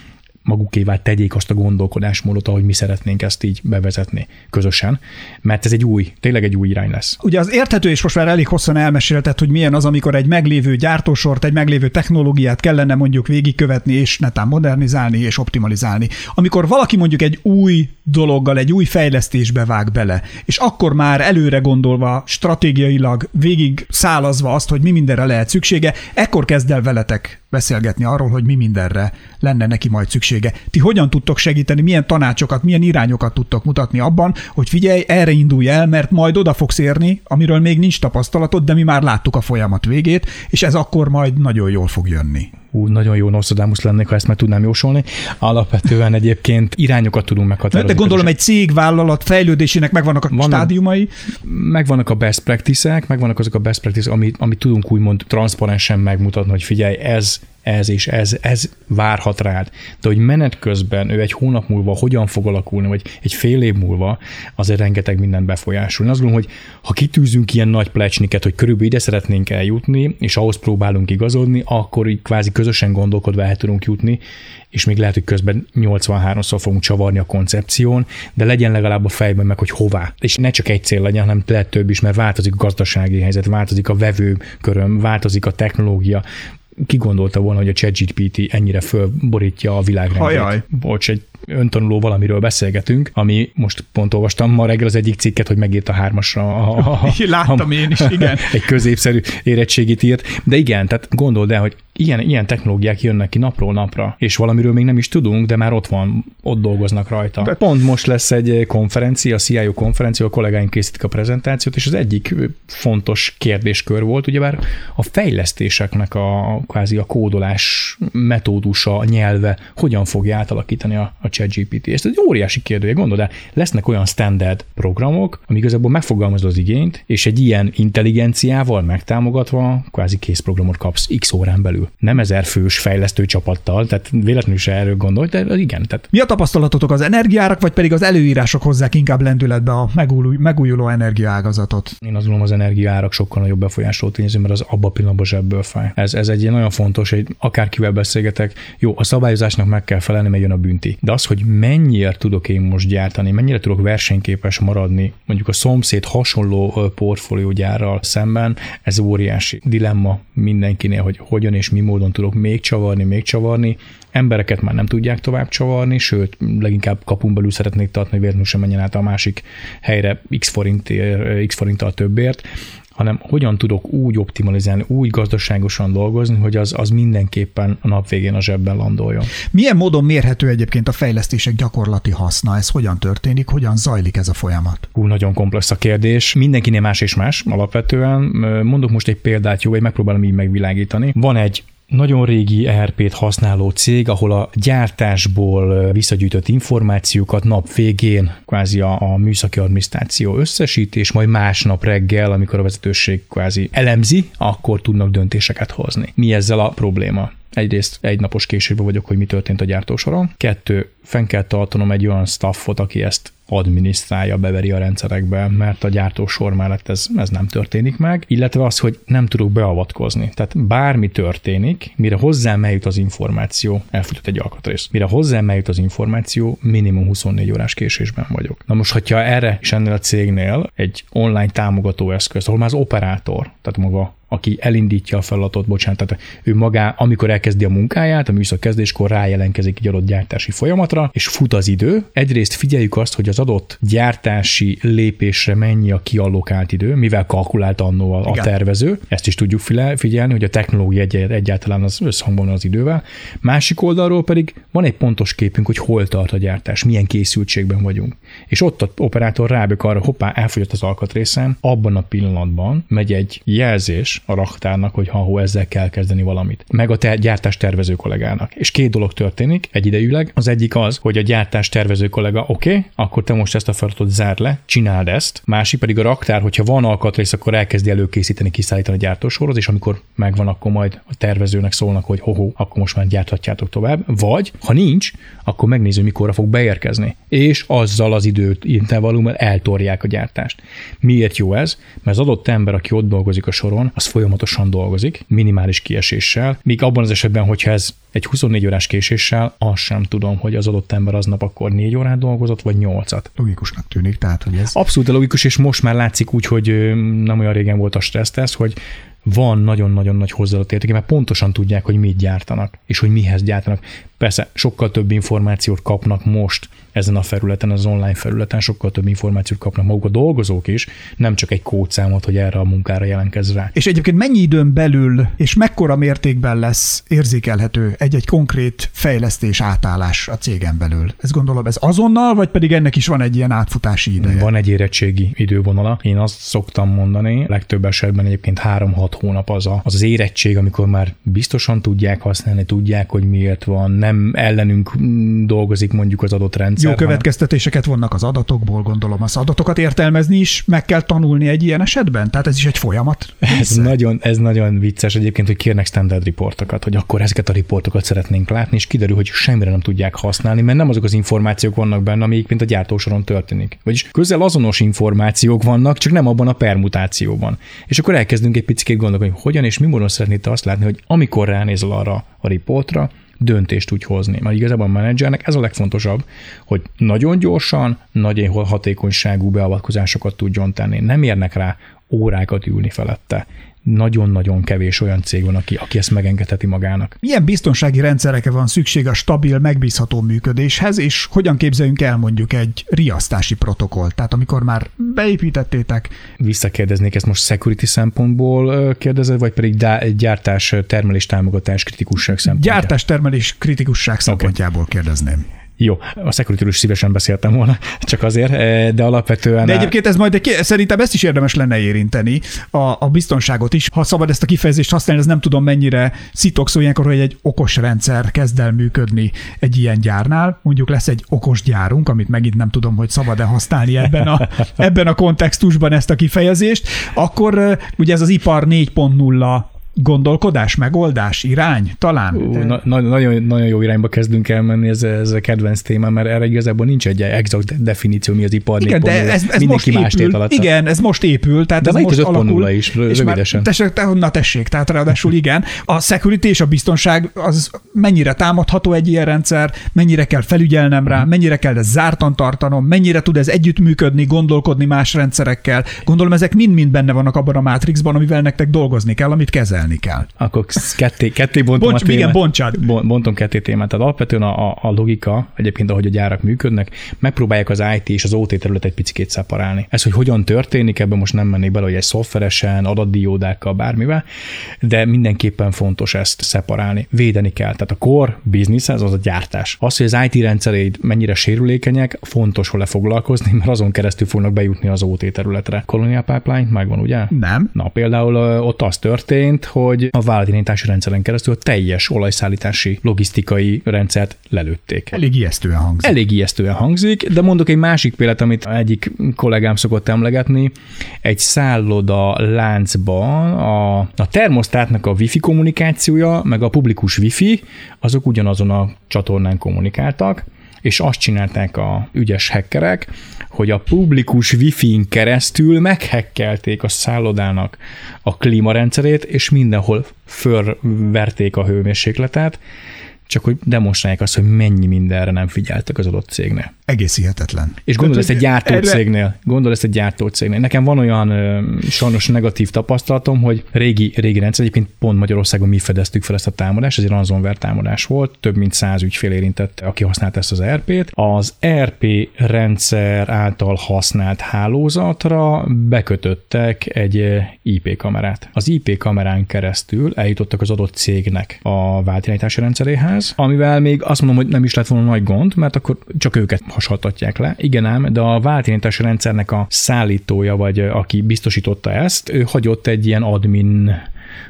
magukévá tegyék azt a gondolkodásmódot, ahogy mi szeretnénk ezt így bevezetni közösen, mert ez egy új, tényleg egy új irány lesz. Ugye az érthető, és most már elég hosszan elmesélted, hogy milyen az, amikor egy meglévő gyártósort, egy meglévő technológiát kellene mondjuk végigkövetni, és netán modernizálni és optimalizálni. Amikor valaki mondjuk egy új dologgal, egy új fejlesztésbe vág bele, és akkor már előre gondolva, stratégiailag végig szálazva azt, hogy mi mindenre lehet szüksége, ekkor kezd el veletek beszélgetni arról, hogy mi mindenre lenne neki majd szüksége. Ti hogyan tudtok segíteni, milyen tanácsokat, milyen irányokat tudtok mutatni abban, hogy figyelj, erre indulj el, mert majd oda fogsz érni, amiről még nincs tapasztalatod, de mi már láttuk a folyamat végét, és ez akkor majd nagyon jól fog jönni. Nagyon jó Nostradamus lennék, ha ezt meg tudnám jósolni. Alapvetően egyébként irányokat tudunk meghatározni. De gondolom egy cégvállalat fejlődésének megvannak a stádiumai. Megvannak a best practice-ek, megvannak azok a best practice, amit tudunk úgymond transzparensen megmutatni, hogy figyelj, ez várhat rád. De hogy menet közben ő egy hónap múlva hogyan fog alakulni, vagy egy fél év múlva, azért rengeteg mindent befolyásol. Én azt gondolom, hogy ha kitűzünk ilyen nagy plecsniket, hogy körülbelül ide szeretnénk eljutni, és ahhoz próbálunk igazodni, akkor így kvázi közösen gondolkodva el tudunk jutni, és még lehet, hogy közben 83-szor fogunk csavarni a koncepción, de legyen legalább a fejben meg, hogy hová. És ne csak egy cél legyen, hanem lehet több is, mert változik a gazdasági helyzet, változik a vevőköröm, változik a technológia. Ki gondolta volna, hogy a ChatGPT ennyire fölborítja a világrendjét? Bocs, egy öntanuló valamiről beszélgetünk, ami most pont olvastam ma reggel az egyik cikket, hogy megírt a 3-asra. Láttam én is, igen. Egy középszerű érettségit írt. De igen, tehát gondold el, hogy Ilyen technológiák jönnek ki napról napra, és valamiről még nem is tudunk, de már ott van, ott dolgoznak rajta. De pont most lesz egy konferencia, a CIO konferencia, a kollégáim készítik a prezentációt, és az egyik fontos kérdéskör volt, ugyebár a fejlesztéseknek a kódolás metódusa, nyelve, hogyan fogja átalakítani a ChatGPT. Ez egy óriási kérdője, gondold el, lesznek olyan standard programok, amik igazából megfogalmazod az igényt, és egy ilyen intelligenciával megtámogatva kvázi készprogramot kapsz x órán belül. Nem 1000 fős fejlesztő csapattal, tehát véletlenül se erről gondolj, de igen. Tehát. Mi a tapasztalatotok, az energiárak, vagy pedig az előírások hozzák inkább lendületbe a megújuló energiaágazatot? Én azt gondolom, az energiaárak sokkal nagyobb befolyásoló tényező, mert az abba pillanatban zsebből fáj. Ez egy ilyen nagyon fontos, hogy akárkivel beszélgetek, jó, a szabályozásnak meg kell felelni, mert jön a bünti. De az, hogy mennyire tudok én most gyártani, mennyire tudok versenyképes maradni mondjuk a szomszéd hasonló portfóliógyárral szemben, ez óriási dilemma mindenkinél, hogy hogyan és mi módon tudok még csavarni, embereket már nem tudják tovább csavarni, sőt, leginkább kapunk belül szeretnék tartani, hogy véletlenül sem menjen át a másik helyre x forinttal többért, hanem hogyan tudok úgy optimalizálni, úgy gazdaságosan dolgozni, hogy az mindenképpen a nap végén a zsebben landoljon. Milyen módon mérhető egyébként a fejlesztések gyakorlati haszna? Ez hogyan történik, hogyan zajlik ez a folyamat? Nagyon komplex a kérdés. Mindenkinél más és más alapvetően. Mondok most egy példát, jó, vagy megpróbálom így megvilágítani. Van egy nagyon régi ERP-t használó cég, ahol a gyártásból visszagyűjtött információkat nap végén kvázi a műszaki adminisztráció összesít, és majd másnap reggel, amikor a vezetőség kvázi elemzi, akkor tudnak döntéseket hozni. Mi ezzel a probléma? Egyrészt egy napos késésben vagyok, hogy mi történt a gyártósoron. 2. Fenn kell tartanom egy olyan staffot, aki ezt adminisztrálja, beveri a rendszerekbe, mert a gyártósor mellett ez nem történik meg, illetve az, hogy nem tudok beavatkozni. Tehát bármi történik, mire hozzám eljut az információ, elfutott egy alkatrész, mire hozzám eljut az információ, minimum 24 órás késésben vagyok. Na most, hogyha erre és ennél a cégnél egy online támogató eszköz, ahol már az operátor, tehát maga aki elindítja a feladatot, bocsánat, tehát ő magá, amikor elkezdi a munkáját, a műszak kezdéskor rájelentkezik egy adott gyártási folyamatra, és fut az idő. Egyrészt figyeljük azt, hogy az adott gyártási lépésre mennyi a kiallokált idő, mivel kalkulált annó a tervező. Ezt is tudjuk figyelni, hogy a technológia egyáltalán az összhangban az idővel. Másik oldalról pedig van egy pontos képünk, hogy hol tart a gyártás, milyen készültségben vagyunk. És ott a operátor rábök arra, hoppá, elfogyott az alkatrészem, abban a pillanatban megy egy jelzés a raktárnak, hogy ha ezzel kell kezdeni valamit. Meg a gyártástervező kollégának. És 2 dolog történik egyidejűleg. Az egyik az, hogy a gyártástervező kolléga oké, akkor te most ezt a feladatot zárd le, csináld ezt. Másik pedig a raktár, hogyha van alkatrész, akkor elkezdi előkészíteni, kiszállítani a gyártósorhoz, és amikor megvan, akkor majd a tervezőnek szólnak, hogy akkor most már gyárthatjátok tovább. Vagy ha nincs, akkor megnézzük, mikorra fog beérkezni. És azzal az időt intervallummal eltorják a gyártást. Miért jó ez? Mert az adott ember, aki ott dolgozik a soron, az folyamatosan dolgozik, minimális kieséssel, míg abban az esetben, hogyha ez egy 24 órás késéssel, azt sem tudom, hogy az adott ember aznap akkor 4 órát dolgozott, vagy 8-at. Logikusnak tűnik, tehát, hogy ez... Abszolút logikus, és most már látszik úgy, hogy nem olyan régen volt a stresszteszt, hogy van nagyon-nagyon nagy hozzáadott értéke, mert pontosan tudják, hogy mit gyártanak, és hogy mihez gyártanak. Persze sokkal több információt kapnak most ezen a felületen, az online felületen, sokkal több információt kapnak maguk a dolgozók is, nem csak egy kódszámot, hogy erre a munkára jelentkezz rá. És egyébként mennyi időn belül és mekkora mértékben lesz érzékelhető egy-egy konkrét fejlesztés átállás a cégen belül? Ezt gondolom, ez azonnal, vagy pedig ennek is van egy ilyen átfutási ideje? Van egy érettségi idővonala. Én azt szoktam mondani, legtöbb esetben egyébként 3-6 hónap az az érettség, amikor már biztosan tudják használni, tudják, hogy miért van, nem ellenünk dolgozik mondjuk az adott rendszer. Jó következtetéseket vannak az adatokból, gondolom. Az adatokat értelmezni is meg kell tanulni egy ilyen esetben? Tehát ez is egy folyamat. Ez nagyon vicces egyébként, hogy kérnek standard riportokat, hogy akkor ezeket a riportokat szeretnénk látni, és kiderül, hogy semmire nem tudják használni, mert nem azok az információk vannak benne, amik mint a gyártósoron történik. Vagyis közel azonos információk vannak, csak nem abban a permutációban. És akkor elkezdünk egy picit gondolkodni, hogy hogyan és mi módon szeretnéd azt látni, hogy amikor ránézel arra a riportra, döntést tudj hozni. Mert igazából a menedzsernek ez a legfontosabb, hogy nagyon gyorsan, nagyon hatékonyságú beavatkozásokat tudjon tenni. Nem érnek rá órákat ülni felette. nagyon-nagyon kevés olyan cég van, aki ezt megengedheti magának. Milyen biztonsági rendszerekre van szükség a stabil, megbízható működéshez, és hogyan képzeljünk el mondjuk egy riasztási protokollt? Tehát amikor már beépítettétek. Visszakérdeznék, ezt most security szempontból kérdezed, vagy pedig gyártás, termelés, támogatás, kritikusság szempontjából? Gyártás, termelés, kritikusság szempontjából kérdezném. Jó, a security-ről is szívesen beszéltem volna, csak azért, de alapvetően... De egyébként ez majd, szerintem ezt is érdemes lenne érinteni, a biztonságot is. Ha szabad ezt a kifejezést használni, ez nem tudom mennyire szitokszó ilyenkor, hogy egy okos rendszer kezd el működni egy ilyen gyárnál. Mondjuk lesz egy okos gyárunk, amit megint nem tudom, hogy szabad-e használni ebben a kontextusban ezt a kifejezést. Akkor ugye ez az Ipar 4.0 gondolkodás, megoldás, irány talán? Nagyon jó irányba kezdünk elmenni, ez a kedvenc téma, mert erre igazából nincs egy exakt definíció, mi az Ipar 4.0. Igen, de ez most épül. Igen, ez most épül, tehát de ez most alakul. Is, rövidesen. Tessék, tehát ráadásul igen. A security és a biztonság, az mennyire támadható egy ilyen rendszer, mennyire kell felügyelnem rá, mennyire kell ez zártan tartanom, mennyire tud ez együttműködni, gondolkodni más rendszerekkel. Gondolom, ezek mind-mind benne vannak abban a mátrixban, amivel nektek dolgozni kell, amit kezel. Kell. Akkor ketté bontom a témát. Bontom ketté témát. Tehát alapvetően a logika, egyébként ahogy a gyárak működnek, megpróbálják az IT és az OT terület egy picikét szeparálni. Ez, hogy hogyan történik, ebben most nem mennék bele, hogy egy szoftveresen, adatdiódákkal, bármivel, de mindenképpen fontos ezt szeparálni. Védeni kell. Tehát a core business, ez az a gyártás. Az, hogy az IT rendszereid mennyire sérülékenyek, fontos vele foglalkozni, mert azon keresztül fognak bejutni az OT területre. Colonial Pipeline megvan, ugye? Nem. Na, például ott az történt, hogy a vállalatirányítási rendszeren keresztül a teljes olajszállítási logisztikai rendszert lelőtték. Elég ijesztően hangzik, de mondok egy másik példát, amit egyik kollégám szokott emlegetni. Egy szálloda láncban a termosztátnak a wifi kommunikációja, meg a publikus wifi, azok ugyanazon a csatornán kommunikáltak, és azt csinálták a ügyes hackerek, hogy a publikus wifi-n keresztül meghekkelték a szállodának a klímarendszerét, és mindenhol fölverték a hőmérsékletet, csak hogy demonstrálják azt, hogy mennyi mindenre nem figyeltek az adott cégnél. Egész hihetetlen. És gondolj ezt egy gyártócégnél. Nekem van olyan sajnos negatív tapasztalatom, hogy régi rendszer, egyébként pont Magyarországon mi fedeztük fel ezt a támadást, ez egy ransomware támadás volt, több mint 100 ügyfél érintett, aki használt ezt az ERP-t. Az ERP rendszer által használt hálózatra bekötöttek egy IP kamerát. Az IP kamerán keresztül eljutottak az adott cégnek a váltirányítási rendszeréhez, amivel még azt mondom, hogy nem is lett volna nagy gond, mert akkor csak őket hasadhatják le. Igen ám, de a váltirányítási rendszernek a szállítója, vagy aki biztosította ezt, ő hagyott egy ilyen admin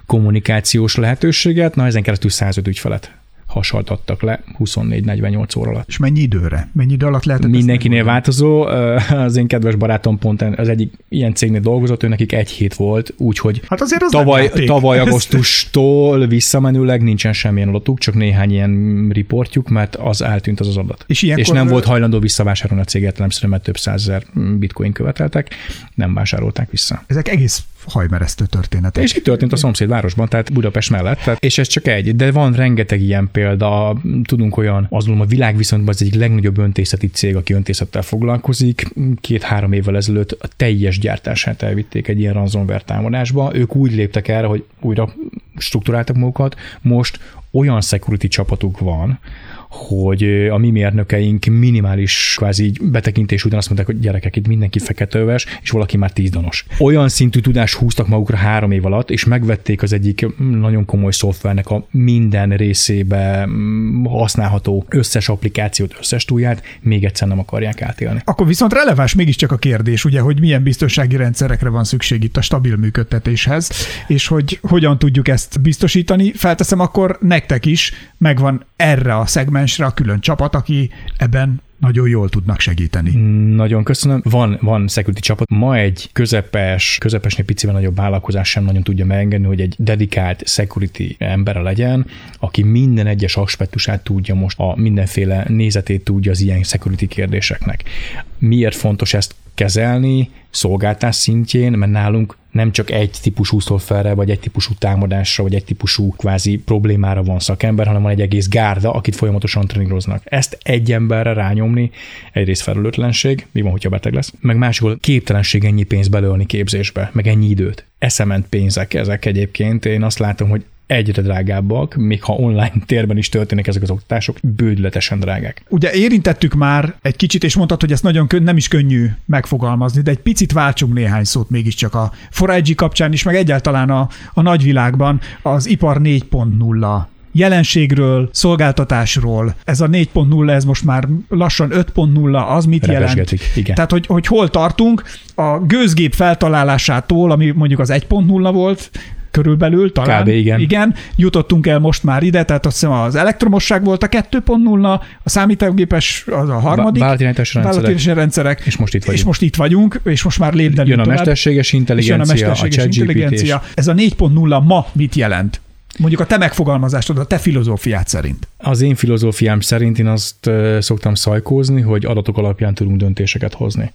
kommunikációs lehetőséget, na ezen keresztül 105 ügyfelet hasaltattak le 24-48 óra alatt. És mennyi időre? Mennyi idő alatt lehetett? Mindenkinél változó. Az én kedves barátom pont az egyik ilyen cégnél dolgozott, ő nekik egy hét volt, úgyhogy hát az tavaly augusztustól visszamenőleg nincsen semmilyen adatuk, csak néhány ilyen riportjuk, mert az eltűnt az adat. És nem volt hajlandó visszavásárolni a cég értelemszerűen, mert több 100 000 bitcoin követeltek, nem vásárolták vissza. Ezek egész hajmeresztő történetek. És itt történt a szomszédvárosban, tehát Budapest mellett. És ez csak egy, de van rengeteg ilyen példa, tudunk olyan, azt mondom, a világviszonyban az egyik legnagyobb öntészeti cég, aki öntészettel foglalkozik. 2-3 évvel ezelőtt a teljes gyártását elvitték egy ilyen ransomware támadásba. Ők úgy léptek erre, hogy újra strukturáltak magukat. Most olyan security csapatuk van, hogy a mi mérnökeink minimális kvázi betekintés után azt mondták, hogy gyerekek, itt mindenki feketeöves, és valaki már 10 danos. Olyan szintű tudást húztak magukra 3 év alatt, és megvették az egyik nagyon komoly szoftvernek a minden részébe használható összes applikációt, összes túlját, még egyszer nem akarják átélni. Akkor viszont releváns mégiscsak a kérdés, ugye, hogy milyen biztonsági rendszerekre van szükség itt a stabil működtetéshez, és hogy hogyan tudjuk ezt biztosítani. Felteszem, akkor nektek is megvan erre a szegmensre a külön csapat, aki ebben nagyon jól tudnak segíteni. Nagyon köszönöm. Van security csapat. Ma egy közepesnél picivel nagyobb vállalkozás sem nagyon tudja megengedni, hogy egy dedikált security embere legyen, aki minden egyes aspektusát tudja most, a mindenféle nézetét tudja az ilyen security kérdéseknek. Miért fontos ezt kezelni szolgáltás szintjén, mert nálunk nem csak egy típusú szolfára, vagy egy típusú támadásra, vagy egy típusú kvázi problémára van szakember, hanem van egy egész gárda, akit folyamatosan treníroznak. Ezt egy emberre rányomni egyrészt felelőtlenség, mi van, hogyha beteg lesz, meg máshol képtelenség ennyi pénzt belölni képzésbe, meg ennyi időt. Eszement pénzek ezek egyébként, én azt látom, hogy egyre drágábbak, még ha online térben is történnek ezek az oktatások, bődületesen drágák. Ugye érintettük már egy kicsit, és mondtad, hogy ezt nagyon nem is könnyű megfogalmazni, de egy picit váltsunk néhány szót mégiscsak a 4iG kapcsán is, meg egyáltalán a nagyvilágban az ipar 4.0 jelenségről, szolgáltatásról. Ez a 4.0, ez most már lassan 5.0, az mit jelent? Igen. Tehát, hogy hol tartunk a gőzgép feltalálásától, ami mondjuk az 1.0 volt, körülbelül talán, igen, jutottunk el most már ide, tehát azt hiszem az elektromosság volt a 2.0, a számítógépes az a harmadik, vállalatirányítási rendszerek, és most itt vagyunk, és most már lépdelünk tovább. Jön a mesterséges intelligencia, a ChatGPT. Ez a 4.0 ma mit jelent? Mondjuk a te megfogalmazásod, a te filozófiád szerint. Az én filozófiám szerint én azt szoktam szajkózni, hogy adatok alapján tudunk döntéseket hozni.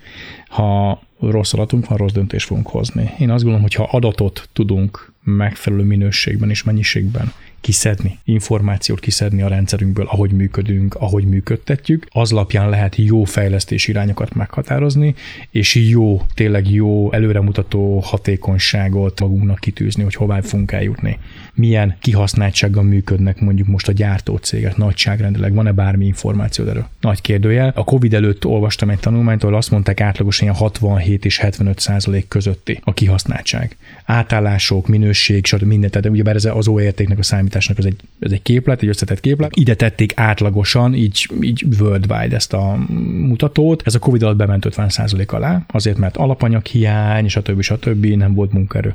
Ha rossz adatunk van, rossz döntést fogunk hozni. Én azt gondolom, hogy ha adatot tudunk megfelelő minőségben és mennyiségben kiszedni, információt kiszedni a rendszerünkből, ahogy működünk, ahogy működtetjük, az alapján lehet jó fejlesztési irányokat meghatározni, és jó, tényleg jó, előremutató hatékonyságot magunknak kitűzni, hogy hová fogunk eljutni. Milyen kihasználtsággal működnek mondjuk most a gyártócégek, nagyságrendileg, van-e bármi információd erről? Nagy kérdőjel. A Covid előtt olvastam egy tanulmányt, ahol azt mondták, átlagosan 67 és 75% közötti a kihasználtság. Átállások, minőség, stb. Mindent, ugyebár ez az O-értéknek, a számításnak ez egy képlet, egy összetett képlet. Ide tették átlagosan, így worldwide ezt a mutatót. Ez a Covid alatt bement 50% alá, azért mert alapanyaghiány, stb. Nem volt munkaerő,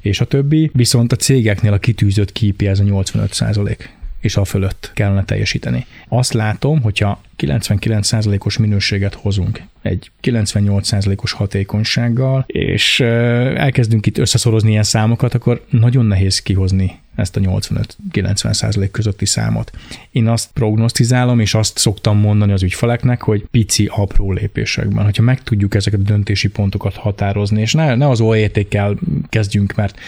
és a többi. Viszont a cégeknél a kitűzött KPI ez a 85%. És a fölött kellene teljesíteni. Azt látom, hogyha 99%-os minőséget hozunk egy 98%-os hatékonysággal, és elkezdünk itt összeszorozni ilyen számokat, akkor nagyon nehéz kihozni ezt a 85-90% közötti számot. Én azt prognosztizálom, és azt szoktam mondani az ügyfeleknek, hogy pici, apró lépésekben. Hogyha meg tudjuk ezeket a döntési pontokat határozni, és ne az OT-kel kezdjünk, mert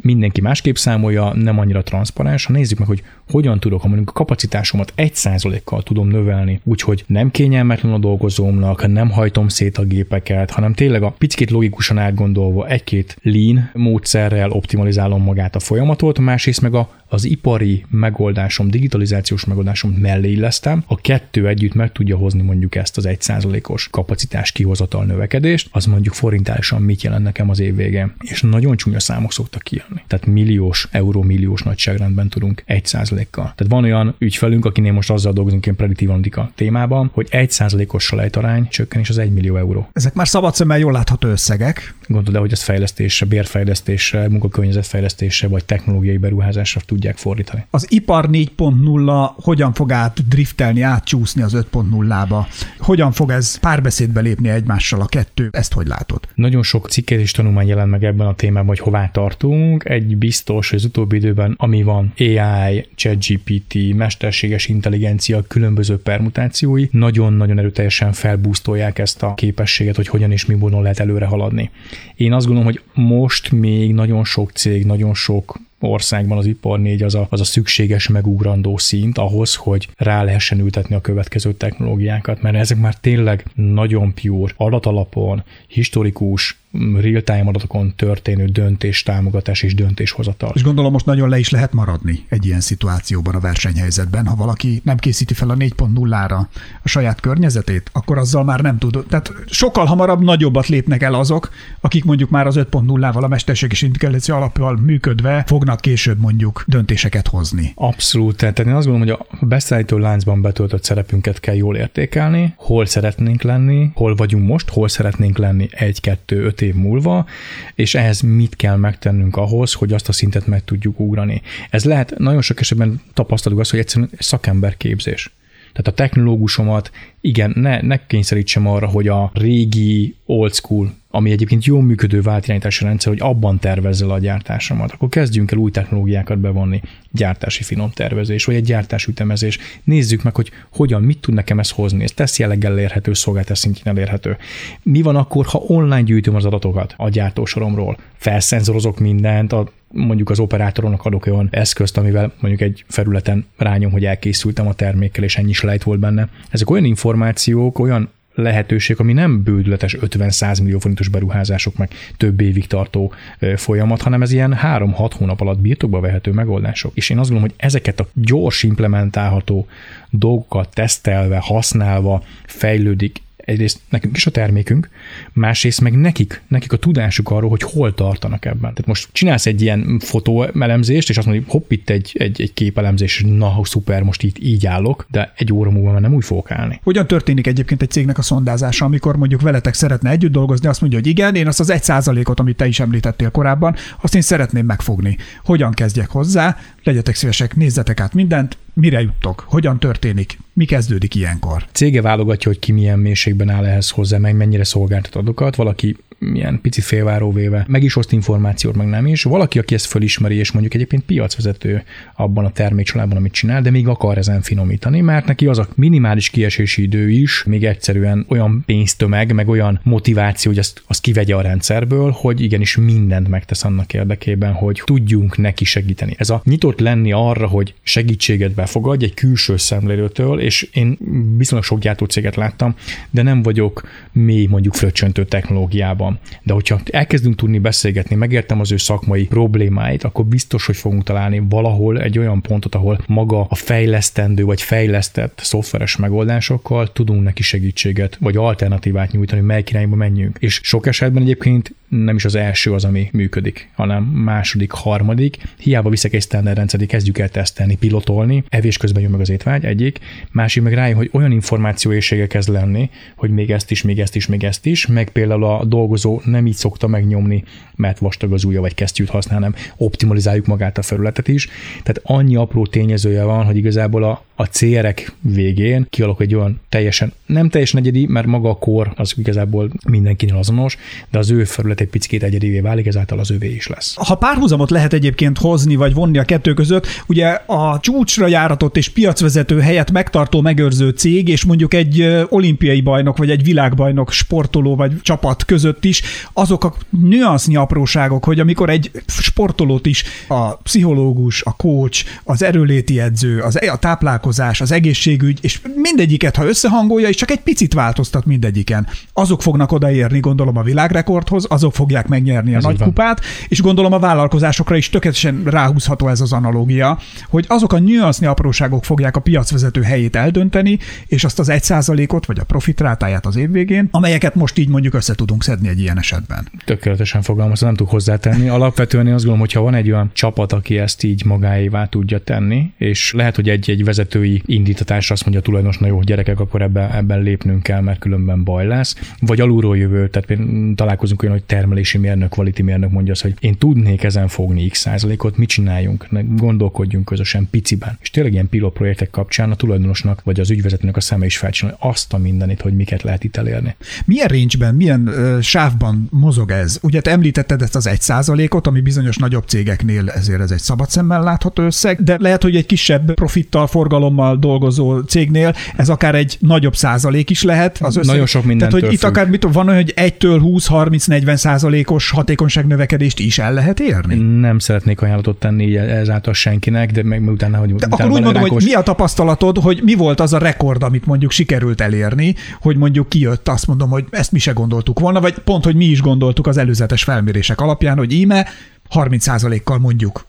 mindenki másképp számolja, nem annyira transzparens. Ha nézzük meg, hogy hogyan tudok, ha mondjuk a kapacitásomat 1%-kal tudom növelni, úgyhogy nem kényelmetlen a dolgozómnak, nem hajtom szét a gépeket, hanem tényleg a picit logikusan átgondolva egy-két lean módszerrel optimalizálom magát a folyamatot, másrészt meg az ipari megoldásom, digitalizációs megoldásom mellé illesztem, a kettő együtt meg tudja hozni mondjuk ezt az 1%-os kapacitás kihozatal növekedést, az mondjuk forintálisan mit jelent nekem az év végén. És nagyon csúnya számok szoktak kijönni. Tehát milliós, euromilliós nagyságrendben tudunk 1%-kal. Tehát van olyan ügyfelünk, akinél most azzal dolgozunk, én prediktív analytika témában, hogy 1%-os selejtarány csökkenés az 1 millió euró. Ezek már szabad szemmel jól látható összegek. Gondolod, hogy ez fejlesztésre, bérfejlesztésre, munkakörnyezetfejlesztésre vagy technológiai beruházásra tudják fordítani. Az ipar 4.0 hogyan fog átdriftelni, átcsúszni az 5.0-ba? Hogyan fog ez párbeszédbe lépni egymással a kettő? Ezt hogy látod? Nagyon sok cikket és tanulmány jelent meg ebben a témában, hogy hová tartunk. Egy biztos, hogy az utóbbi időben, ami van, AI, ChatGPT, mesterséges intelligencia, különböző permutációi, nagyon-nagyon erőteljesen felbusztolják ezt a képességet, hogy hogyan és mi módon lehet előre haladni. Én azt gondolom, hogy most még nagyon sok cég, nagyon sok országban az ipar 4 az a szükséges megugrandó szint ahhoz, hogy rá lehessen ültetni a következő technológiákat, mert ezek már tényleg nagyon pure, adatalapon, historikus, real-time adatokon történő döntés, támogatás és döntéshozatal. És gondolom most nagyon le is lehet maradni egy ilyen szituációban a versenyhelyzetben, ha valaki nem készíti fel a 4.0-ra a saját környezetét, akkor azzal már nem tud. Tehát sokkal hamarabb nagyobbat lépnek el azok, akik mondjuk már az 5.0-val a mesterséges intelligencia alappal működve fognak később mondjuk döntéseket hozni. Abszolút. Tehát én azt gondolom, hogy a beszállító láncban betöltött szerepünket kell jól értékelni, hol szeretnénk lenni, hol vagyunk most, hol szeretnénk lenni 1, 2, 5 év múlva, és ehhez mit kell megtennünk ahhoz, hogy azt a szintet meg tudjuk ugrani. Ez lehet, nagyon sok esetben tapasztaljuk azt, hogy egyszerűen szakemberképzés. Tehát a technológusomat, igen, ne kényszerítsem arra, hogy a régi old school, ami egyébként jól működő váltirányítási rendszer, hogy abban tervezzel a gyártásomat, akkor kezdjünk el új technológiákat bevonni, gyártási finom tervezés, vagy egy gyártásütemezés. Nézzük meg, hogy hogyan, mit tud nekem ez hozni. Ez teszt jelleggel elérhető, szolgáltatás szintjén elérhető. Mi van akkor, ha online gyűjtöm az adatokat a gyártósoromról? Felszenzorozok mindent, mondjuk az operátornak adok olyan eszközt, amivel mondjuk egy felületen rányom, hogy elkészültem a termékkel, és ennyi slide volt benne. Ezek olyan információk, olyan lehetőség, ami nem bődületes 50-100 millió forintos beruházások, meg több évig tartó folyamat, hanem ez ilyen 3-6 hónap alatt birtokba vehető megoldások. És én azt gondolom, hogy ezeket a gyors implementálható dolgokat tesztelve, használva fejlődik egyrészt nekünk is a termékünk, másrészt meg nekik a tudásuk arról, hogy hol tartanak ebben. Tehát most csinálsz egy ilyen fotóelemzést, és azt mondod, hopp, itt egy képelemzés, na, szuper, most itt így állok, de egy óra múlva már nem úgy fogok állni. Hogyan történik egyébként egy cégnek a szondázása, amikor mondjuk veletek szeretne együtt dolgozni, azt mondja, hogy igen, én azt az 1%-ot, amit te is említettél korábban, azt én szeretném megfogni. Hogyan kezdjek hozzá? Legyetek szívesek, nézzetek át mindent, mire juttok, hogyan történik, mi kezdődik ilyenkor. Cége válogatja, hogy ki milyen mélységben áll ehhez hozzá, meg mennyire szolgáltat adatokat, valaki ilyen picit félváróvéve, meg is oszt információt, meg nem is. Valaki, aki ezt fölismeri, és mondjuk egyébként piacvezető abban a termékcsaládban, amit csinál, de még akar ezen finomítani, mert neki az a minimális kiesési idő is, még egyszerűen olyan pénztömeg, meg olyan motiváció, hogy azt kivegye a rendszerből, hogy igenis mindent megtesz annak érdekében, hogy tudjunk neki segíteni. Ez a nyitott lenni arra, hogy segítséget befogadj egy külső szemlélőtől, és én viszonylag sok gyártócéget láttam, de nem vagyok mély mondjuk fröccsöntő technológiában. De hogyha elkezdünk tudni beszélgetni, megértem az ő szakmai problémáit, akkor biztos, hogy fogunk találni valahol egy olyan pontot, ahol maga a fejlesztendő vagy fejlesztett szoftveres megoldásokkal tudunk neki segítséget vagy alternatívát nyújtani, hogy melyik irányba menjünk. És sok esetben egyébként nem is az első az, ami működik, hanem második, harmadik. Hiába viszek egy standard rendszert, kezdjük el tesztelni, pilotolni, evés közben jön meg az étvágy egyik, másik meg rájön, hogy olyan információéhségek kezd lenni, hogy még ezt is, még ezt is, még ezt is, meg például a dolgozó nem így szokta megnyomni, mert vastag az ujja vagy kesztyűt használ, hanem optimalizáljuk magát a felületet is. Tehát annyi apró tényezője van, hogy igazából a CR-ek végén kialakul egy olyan teljesen, nem teljesen egyedi, mert maga a kor az igazából mindenkinél azonos, de az ő felület egy picit egyedivé válik, ezáltal az övé is lesz. Ha párhuzamot lehet egyébként hozni, vagy vonni a kettő között, ugye a csúcsra járatott és piacvezető helyet megtartó, megőrző cég, és mondjuk egy olimpiai bajnok, vagy egy világbajnok sportoló, vagy csapat között is, azok a nüansznyi apróságok, hogy amikor egy sportolót is a pszichológus, a coach, az erőléti edző, a táplálkozás, az egészségügy, és mindegyiket, ha összehangolja, és csak egy picit változtat mindegyiken. Azok fognak odaérni, gondolom, a világrekordhoz, azok fogják megnyerni a nagykupát, és gondolom a vállalkozásokra is tökéletesen ráhúzható ez az analógia, hogy azok a nüansznyi apróságok fogják a piacvezető helyét eldönteni, és azt az 1%-ot, vagy a profitrátáját az év végén, amelyeket most így mondjuk össze tudunk szedni egy ilyen esetben. Tökéletesen fogalmazom, nem tudok hozzátenni. Alapvetően én azt gondolom, hogyha van egy olyan csapat, aki ezt így magáévá tudja tenni, és lehet, hogy egy vezetői indítatásra azt mondja a tulajdonos, na jó, gyerekek, akkor ebben lépnünk kell, mert különben baj lesz, vagy alulról jövő, tehát találkozunk olyan, hogy termelési mérnök, quality mérnök mondja azt, hogy én tudnék ezen fogni x%-ot, mit csináljunk, gondolkodjunk közösen piciben. És tényleg ilyen pilot projektek kapcsán a tulajdonosnak vagy az ügyvezetőnek a szeme is felcsinálja azt a mindenit, hogy miket lehet itt elérni. Milyen range-ben, milyen sávban mozog ez? Ugye te említetted ezt az 1%-ot, ami bizonyos nagyobb cégeknél ezért ez egy szabad szemmel látható összeg, de lehet, hogy egy kisebb profittal, forgalommal dolgozó cégnél ez akár egy nagyobb százalék is lehet az összeg. Nagyon sok mindentől függ. Tehát, hogy itt akár mit van, hogy 1-től 20-30-40%-os hatékonyságnövekedést is el lehet érni? Nem szeretnék ajánlatot tenni ezáltal senkinek, de meg utána, hogy... De akkor úgy mondom, hogy mi a tapasztalatod, hogy mi volt az a rekord, amit mondjuk sikerült elérni, hogy mondjuk kijött, azt mondom, hogy ezt mi se gondoltuk volna, vagy pont, hogy mi is gondoltuk az előzetes felmérések alapján, hogy íme 30%-kal mondjuk.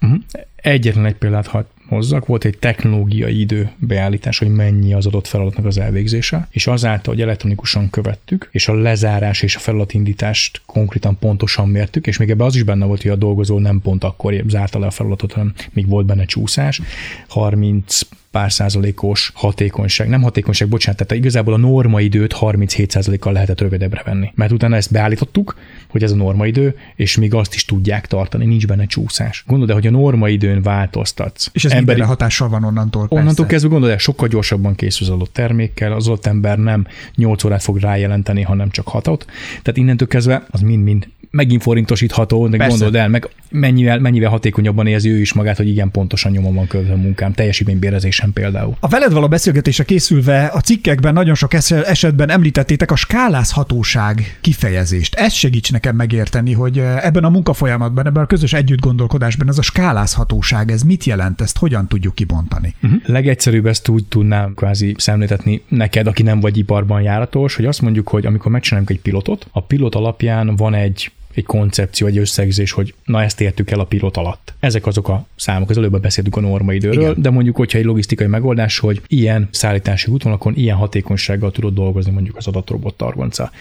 Egyetlen egy példát hozzak, volt egy technológiai időbeállítás, hogy mennyi az adott feladatnak az elvégzése, és azáltal, hogy elektronikusan követtük, és a lezárás és a feladatindítást konkrétan pontosan mértük, és még ebben az is benne volt, hogy a dolgozó nem pont akkor zárta le a feladatot, hanem még volt benne csúszás, 30 pár százalékos hatékonyság. Nem hatékonyság, bocsánat, tehát igazából a normaidőt 37%-kal lehetett rövidebbre venni. Mert utána ezt beállítottuk, hogy ez a normaidő, és még azt is tudják tartani, nincs benne csúszás. Gondold el, hogy a normaidőn változtatsz. És ez mindenre hatással van onnantól. Onnantól kezdve gondolod el, sokkal gyorsabban készül az adott termékkel, az ott ember nem 8 órát fog rájelenteni, hanem csak 6-ot. Tehát innentől kezdve az mind-mind megint forintosítható, de gondold el, meg mennyivel hatékonyabban érzi ő is magát, hogy igen, pontosan nyomon van követve a munkám, teljesítménybérezésen például. A veled való beszélgetésre készülve a cikkekben nagyon sok esetben említettétek a skálázhatóság kifejezést. Ez segíts nekem megérteni, hogy ebben a munkafolyamatban, ebben a közös együttgondolkodásban ez a skálázhatóság, ez mit jelent, ezt hogyan tudjuk kibontani? Legegyszerűbb ezt úgy tudnám kvázi szemléltetni neked, aki nem vagy iparban járatos, hogy azt mondjuk, hogy amikor megcsinálunk egy pilotot, a pilot alapján van egy koncepció, egy összegzés, hogy na ezt értük el a pilot alatt. Ezek azok a számok, az előbb beszéltük a normaidőről, igen. De mondjuk, hogyha egy logisztikai megoldás, hogy ilyen szállítási útvonalakon ilyen hatékonysággal tudod dolgozni mondjuk az adatrobot targonca.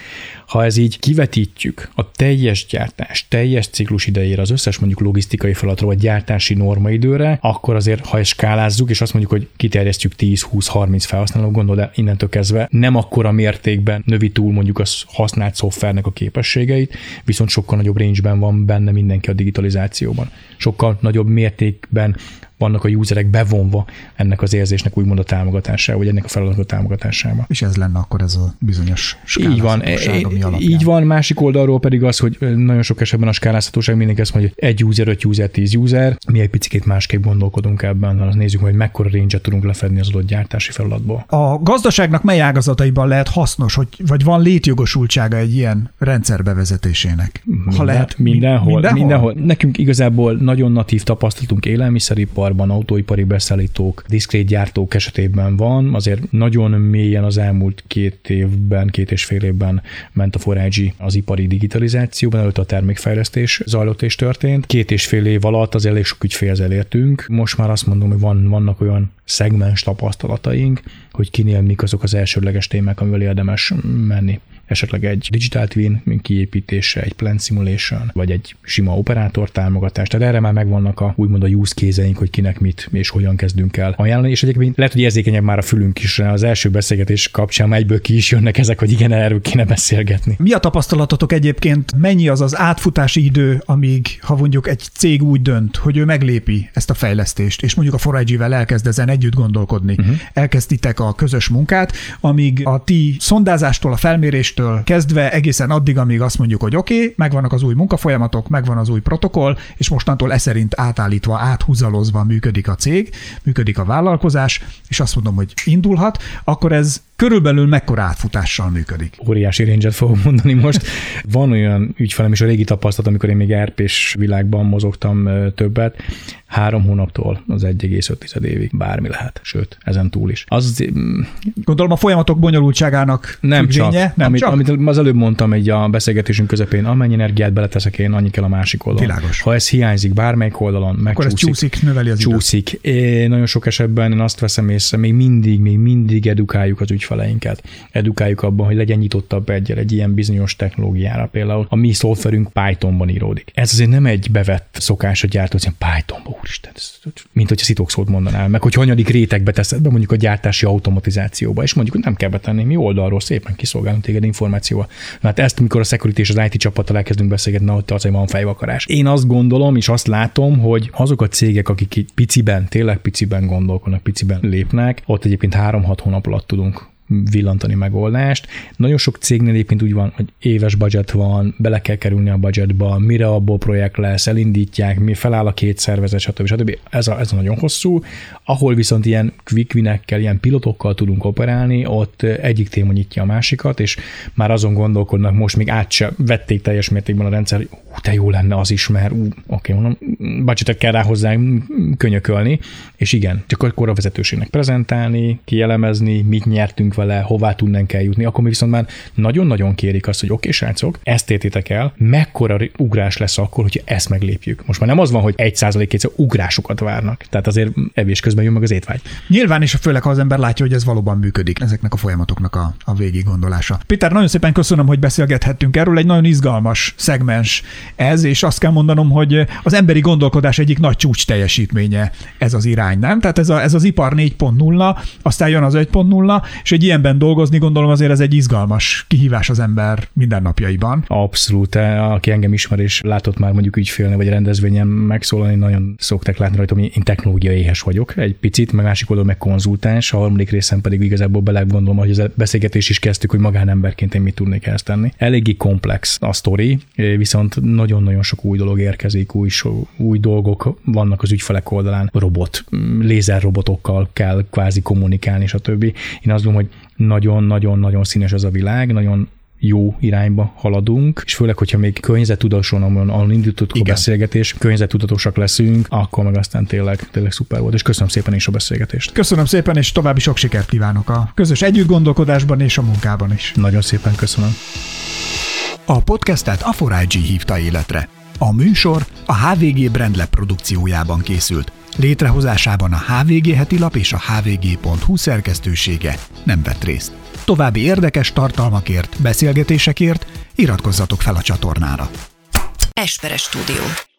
Ha ez így kivetítjük a teljes gyártás, teljes ciklus idejére, az összes mondjuk logisztikai feladatra vagy gyártási normaidőre, akkor azért, ha ezt skálázzuk, és azt mondjuk, hogy kiterjesztjük 10-20-30 felhasználó, gondolod el, innentől kezdve nem akkora mértékben növi túl mondjuk a használt szoftvernek a képességeit, viszont sokkal nagyobb range-ben van benne mindenki a digitalizációban. Sokkal nagyobb mértékben vannak a userek bevonva ennek az érzésnek úgymond a támogatásába, vagy ennek a feladatnak a támogatásába. És ez lenne akkor ez a bizonyos skálázhatóság, ami alapján. Így van, másik oldalról pedig az, hogy nagyon sok esetben a skálázhatóság mindenki azt mondja, hogy 1 user, 5 user, 10 user, mi egy picit másképp gondolkodunk ebben, az nézzük, hogy mekkora range-et tudunk lefedni az adott gyártási feladatból. A gazdaságnak mely ágazataiban lehet hasznos, vagy van létjogosultsága egy ilyen rendszer bevezetésének? Mindenhol. Nekünk igazából nagyon natív tapasztalatunk élelmiszeriparban, autóipari beszállítók, diszkrét gyártók esetében van, azért nagyon mélyen az elmúlt 2 évben, 2,5 évben ment a 4iG az ipari digitalizációban, előtt a termékfejlesztés zajlott és történt. 2,5 év alatt az elég sok ügyfélhez elértünk. Most már azt mondom, hogy vannak olyan szegmens tapasztalataink, hogy kinél mik azok az elsődleges témák, amivel érdemes menni. Esetleg egy Digital Twin kiépítése, egy Plant Simulation, vagy egy sima operátor támogatás. Tehát erre már megvannak a úgymond a use case-eink, hogy kinek mit és hogyan kezdünk el ajánlani. És egyébként lehet, hogy érzékenyebb már a fülünk is, az első beszélgetés kapcsán egyből ki is jönnek ezek, hogy igen, erről kéne beszélgetni. Mi a tapasztalatotok egyébként? Mennyi az az átfutási idő, amíg, ha mondjuk egy cég úgy dönt, hogy ő meglépi ezt a fejlesztést, és mondjuk a 4iG-vel elkezd ezen együtt gondolkodni, elkezditek a közös munkát, amíg a ti szondázástól, a felméréstől kezdve egészen addig, amíg azt mondjuk, hogy oké, megvannak az új munkafolyamatok, megvan az új protokoll, és mostantól eszerint átállítva, áthúzalozva működik a cég, működik a vállalkozás, és azt mondom, hogy indulhat, akkor ez körülbelül mekkora átfutással működik? Óriási range-et fogok mondani most. Van olyan ügyfelem is a régi tapasztalat, amikor én még RP-s világban mozogtam többet, 3 hónaptól az 1,5 évig bármi lehet, sőt, ezen túl is. Gondolom a folyamatok bonyolultságának nem csak. Amit az előbb mondtam egy a beszélgetésünk közepén, amennyi energiát beleteszek én, annyi kell a másik oldalon. Világos. Ha ez hiányzik bármelyik oldalon, megcsúszik, növeli az csúszik. Nagyon sok esetben én azt veszem észre, még mindig edukáljuk az ügyfeleinket. Edukáljuk abban, hogy legyen nyitottabb egy ilyen bizonyos technológiára. Például a mi szoftverünk Pythonban íródik. Ez azért nem egy bevett szokás a gyártó, hogy Pythonban, úristen, mint hogyha szitókszót mondanál, meg hogy hanyadik rétegbe teszed be mondjuk a gyártási automatizációba, és mondjuk, hogy nem kell betenni, mi oldalról szépen kiszolgálunk téged információval. Na hát ezt, amikor a security és az IT csapattal elkezdünk beszélgetni, na, ott az, hogy van fejvakarás. Én azt gondolom, és azt látom, hogy azok a cégek, akik piciben, tényleg piciben gondolkodnak, piciben lépnek, ott egyébként 3-6 hónap alatt tudunk villantani megoldást. Nagyon sok cégnél épp úgy van, hogy éves budget van, bele kell kerülni a budgetba, mire abból projekt lesz, elindítják, mi feláll a 2 szervezet, stb. Ez a nagyon hosszú. Ahol viszont ilyen quick win-ekkel, ilyen pilotokkal tudunk operálni, ott egyik téma nyitja a másikat, és már azon gondolkodnak, most még át se vették teljes mértékben a rendszer, hogy te jó lenne az is, mert oké, mondom, budgetet kell rá hozzá könyökölni, és igen, csak akkor a vezetőségnek prezentálni, kielemezni, mit nyertünk kezdjünk vele, hová tudnánk eljutni, akkor mi viszont már nagyon-nagyon kérik azt, hogy oké, srácok, ezt értétek el, mekkora ugrás lesz akkor, hogyha ezt meglépjük. Most már nem az van, hogy 1%-2% ugrásokat várnak. Tehát azért evés közben jön meg az étvágy. Nyilván, és főleg ha az ember látja, hogy ez valóban működik, ezeknek a folyamatoknak a végig gondolása. Péter, nagyon szépen köszönöm, hogy beszélgethettünk erről, egy nagyon izgalmas szegmens ez, és azt kell mondanom, hogy az emberi gondolkodás egyik nagy csúcs teljesítménye ez az irány, nem? Tehát ez az ipar 4.0, aztán jön az 5.0, és egy ilyenben dolgozni, gondolom azért ez egy izgalmas kihívás az ember mindennapjaiban. Abszolút, aki engem ismer és látott már mondjuk ügyfélnél vagy rendezvényen megszólalni, nagyon szokták látni rajtam, hogy én technológiaéhes vagyok egy picit, meg másik oldalon meg konzultáns, a harmadik részen pedig igazából belegondolom, hogy a beszélgetés is kezdtük, hogy magánemberként én mit tudnék ezt tenni. Eléggé komplex a sztori, viszont nagyon-nagyon sok új dolog érkezik, új dolgok vannak az ügyfelek oldalán, robot, lézerrobotokkal kell kvázi kommunikálni, stb. Én azt gondolom, hogy nagyon-nagyon-nagyon színes az a világ, nagyon jó irányba haladunk, és főleg, hogyha még környezettudaton, ahol indítottuk a beszélgetést, környezettudatosak leszünk, akkor meg aztán tényleg szuper volt, és köszönöm szépen is a beszélgetést. Köszönöm szépen, és további sok sikert kívánok a közös együttgondolkodásban és a munkában is. Nagyon szépen köszönöm. A podcastet a 4iG hívta életre. A műsor a HVG BrandLab produkciójában készült. Létrehozásában a HVG Hetilap és a hvg.hu szerkesztősége nem vett részt. További érdekes tartalmakért, beszélgetésekért iratkozzatok fel a csatornára. Esperes Stúdió.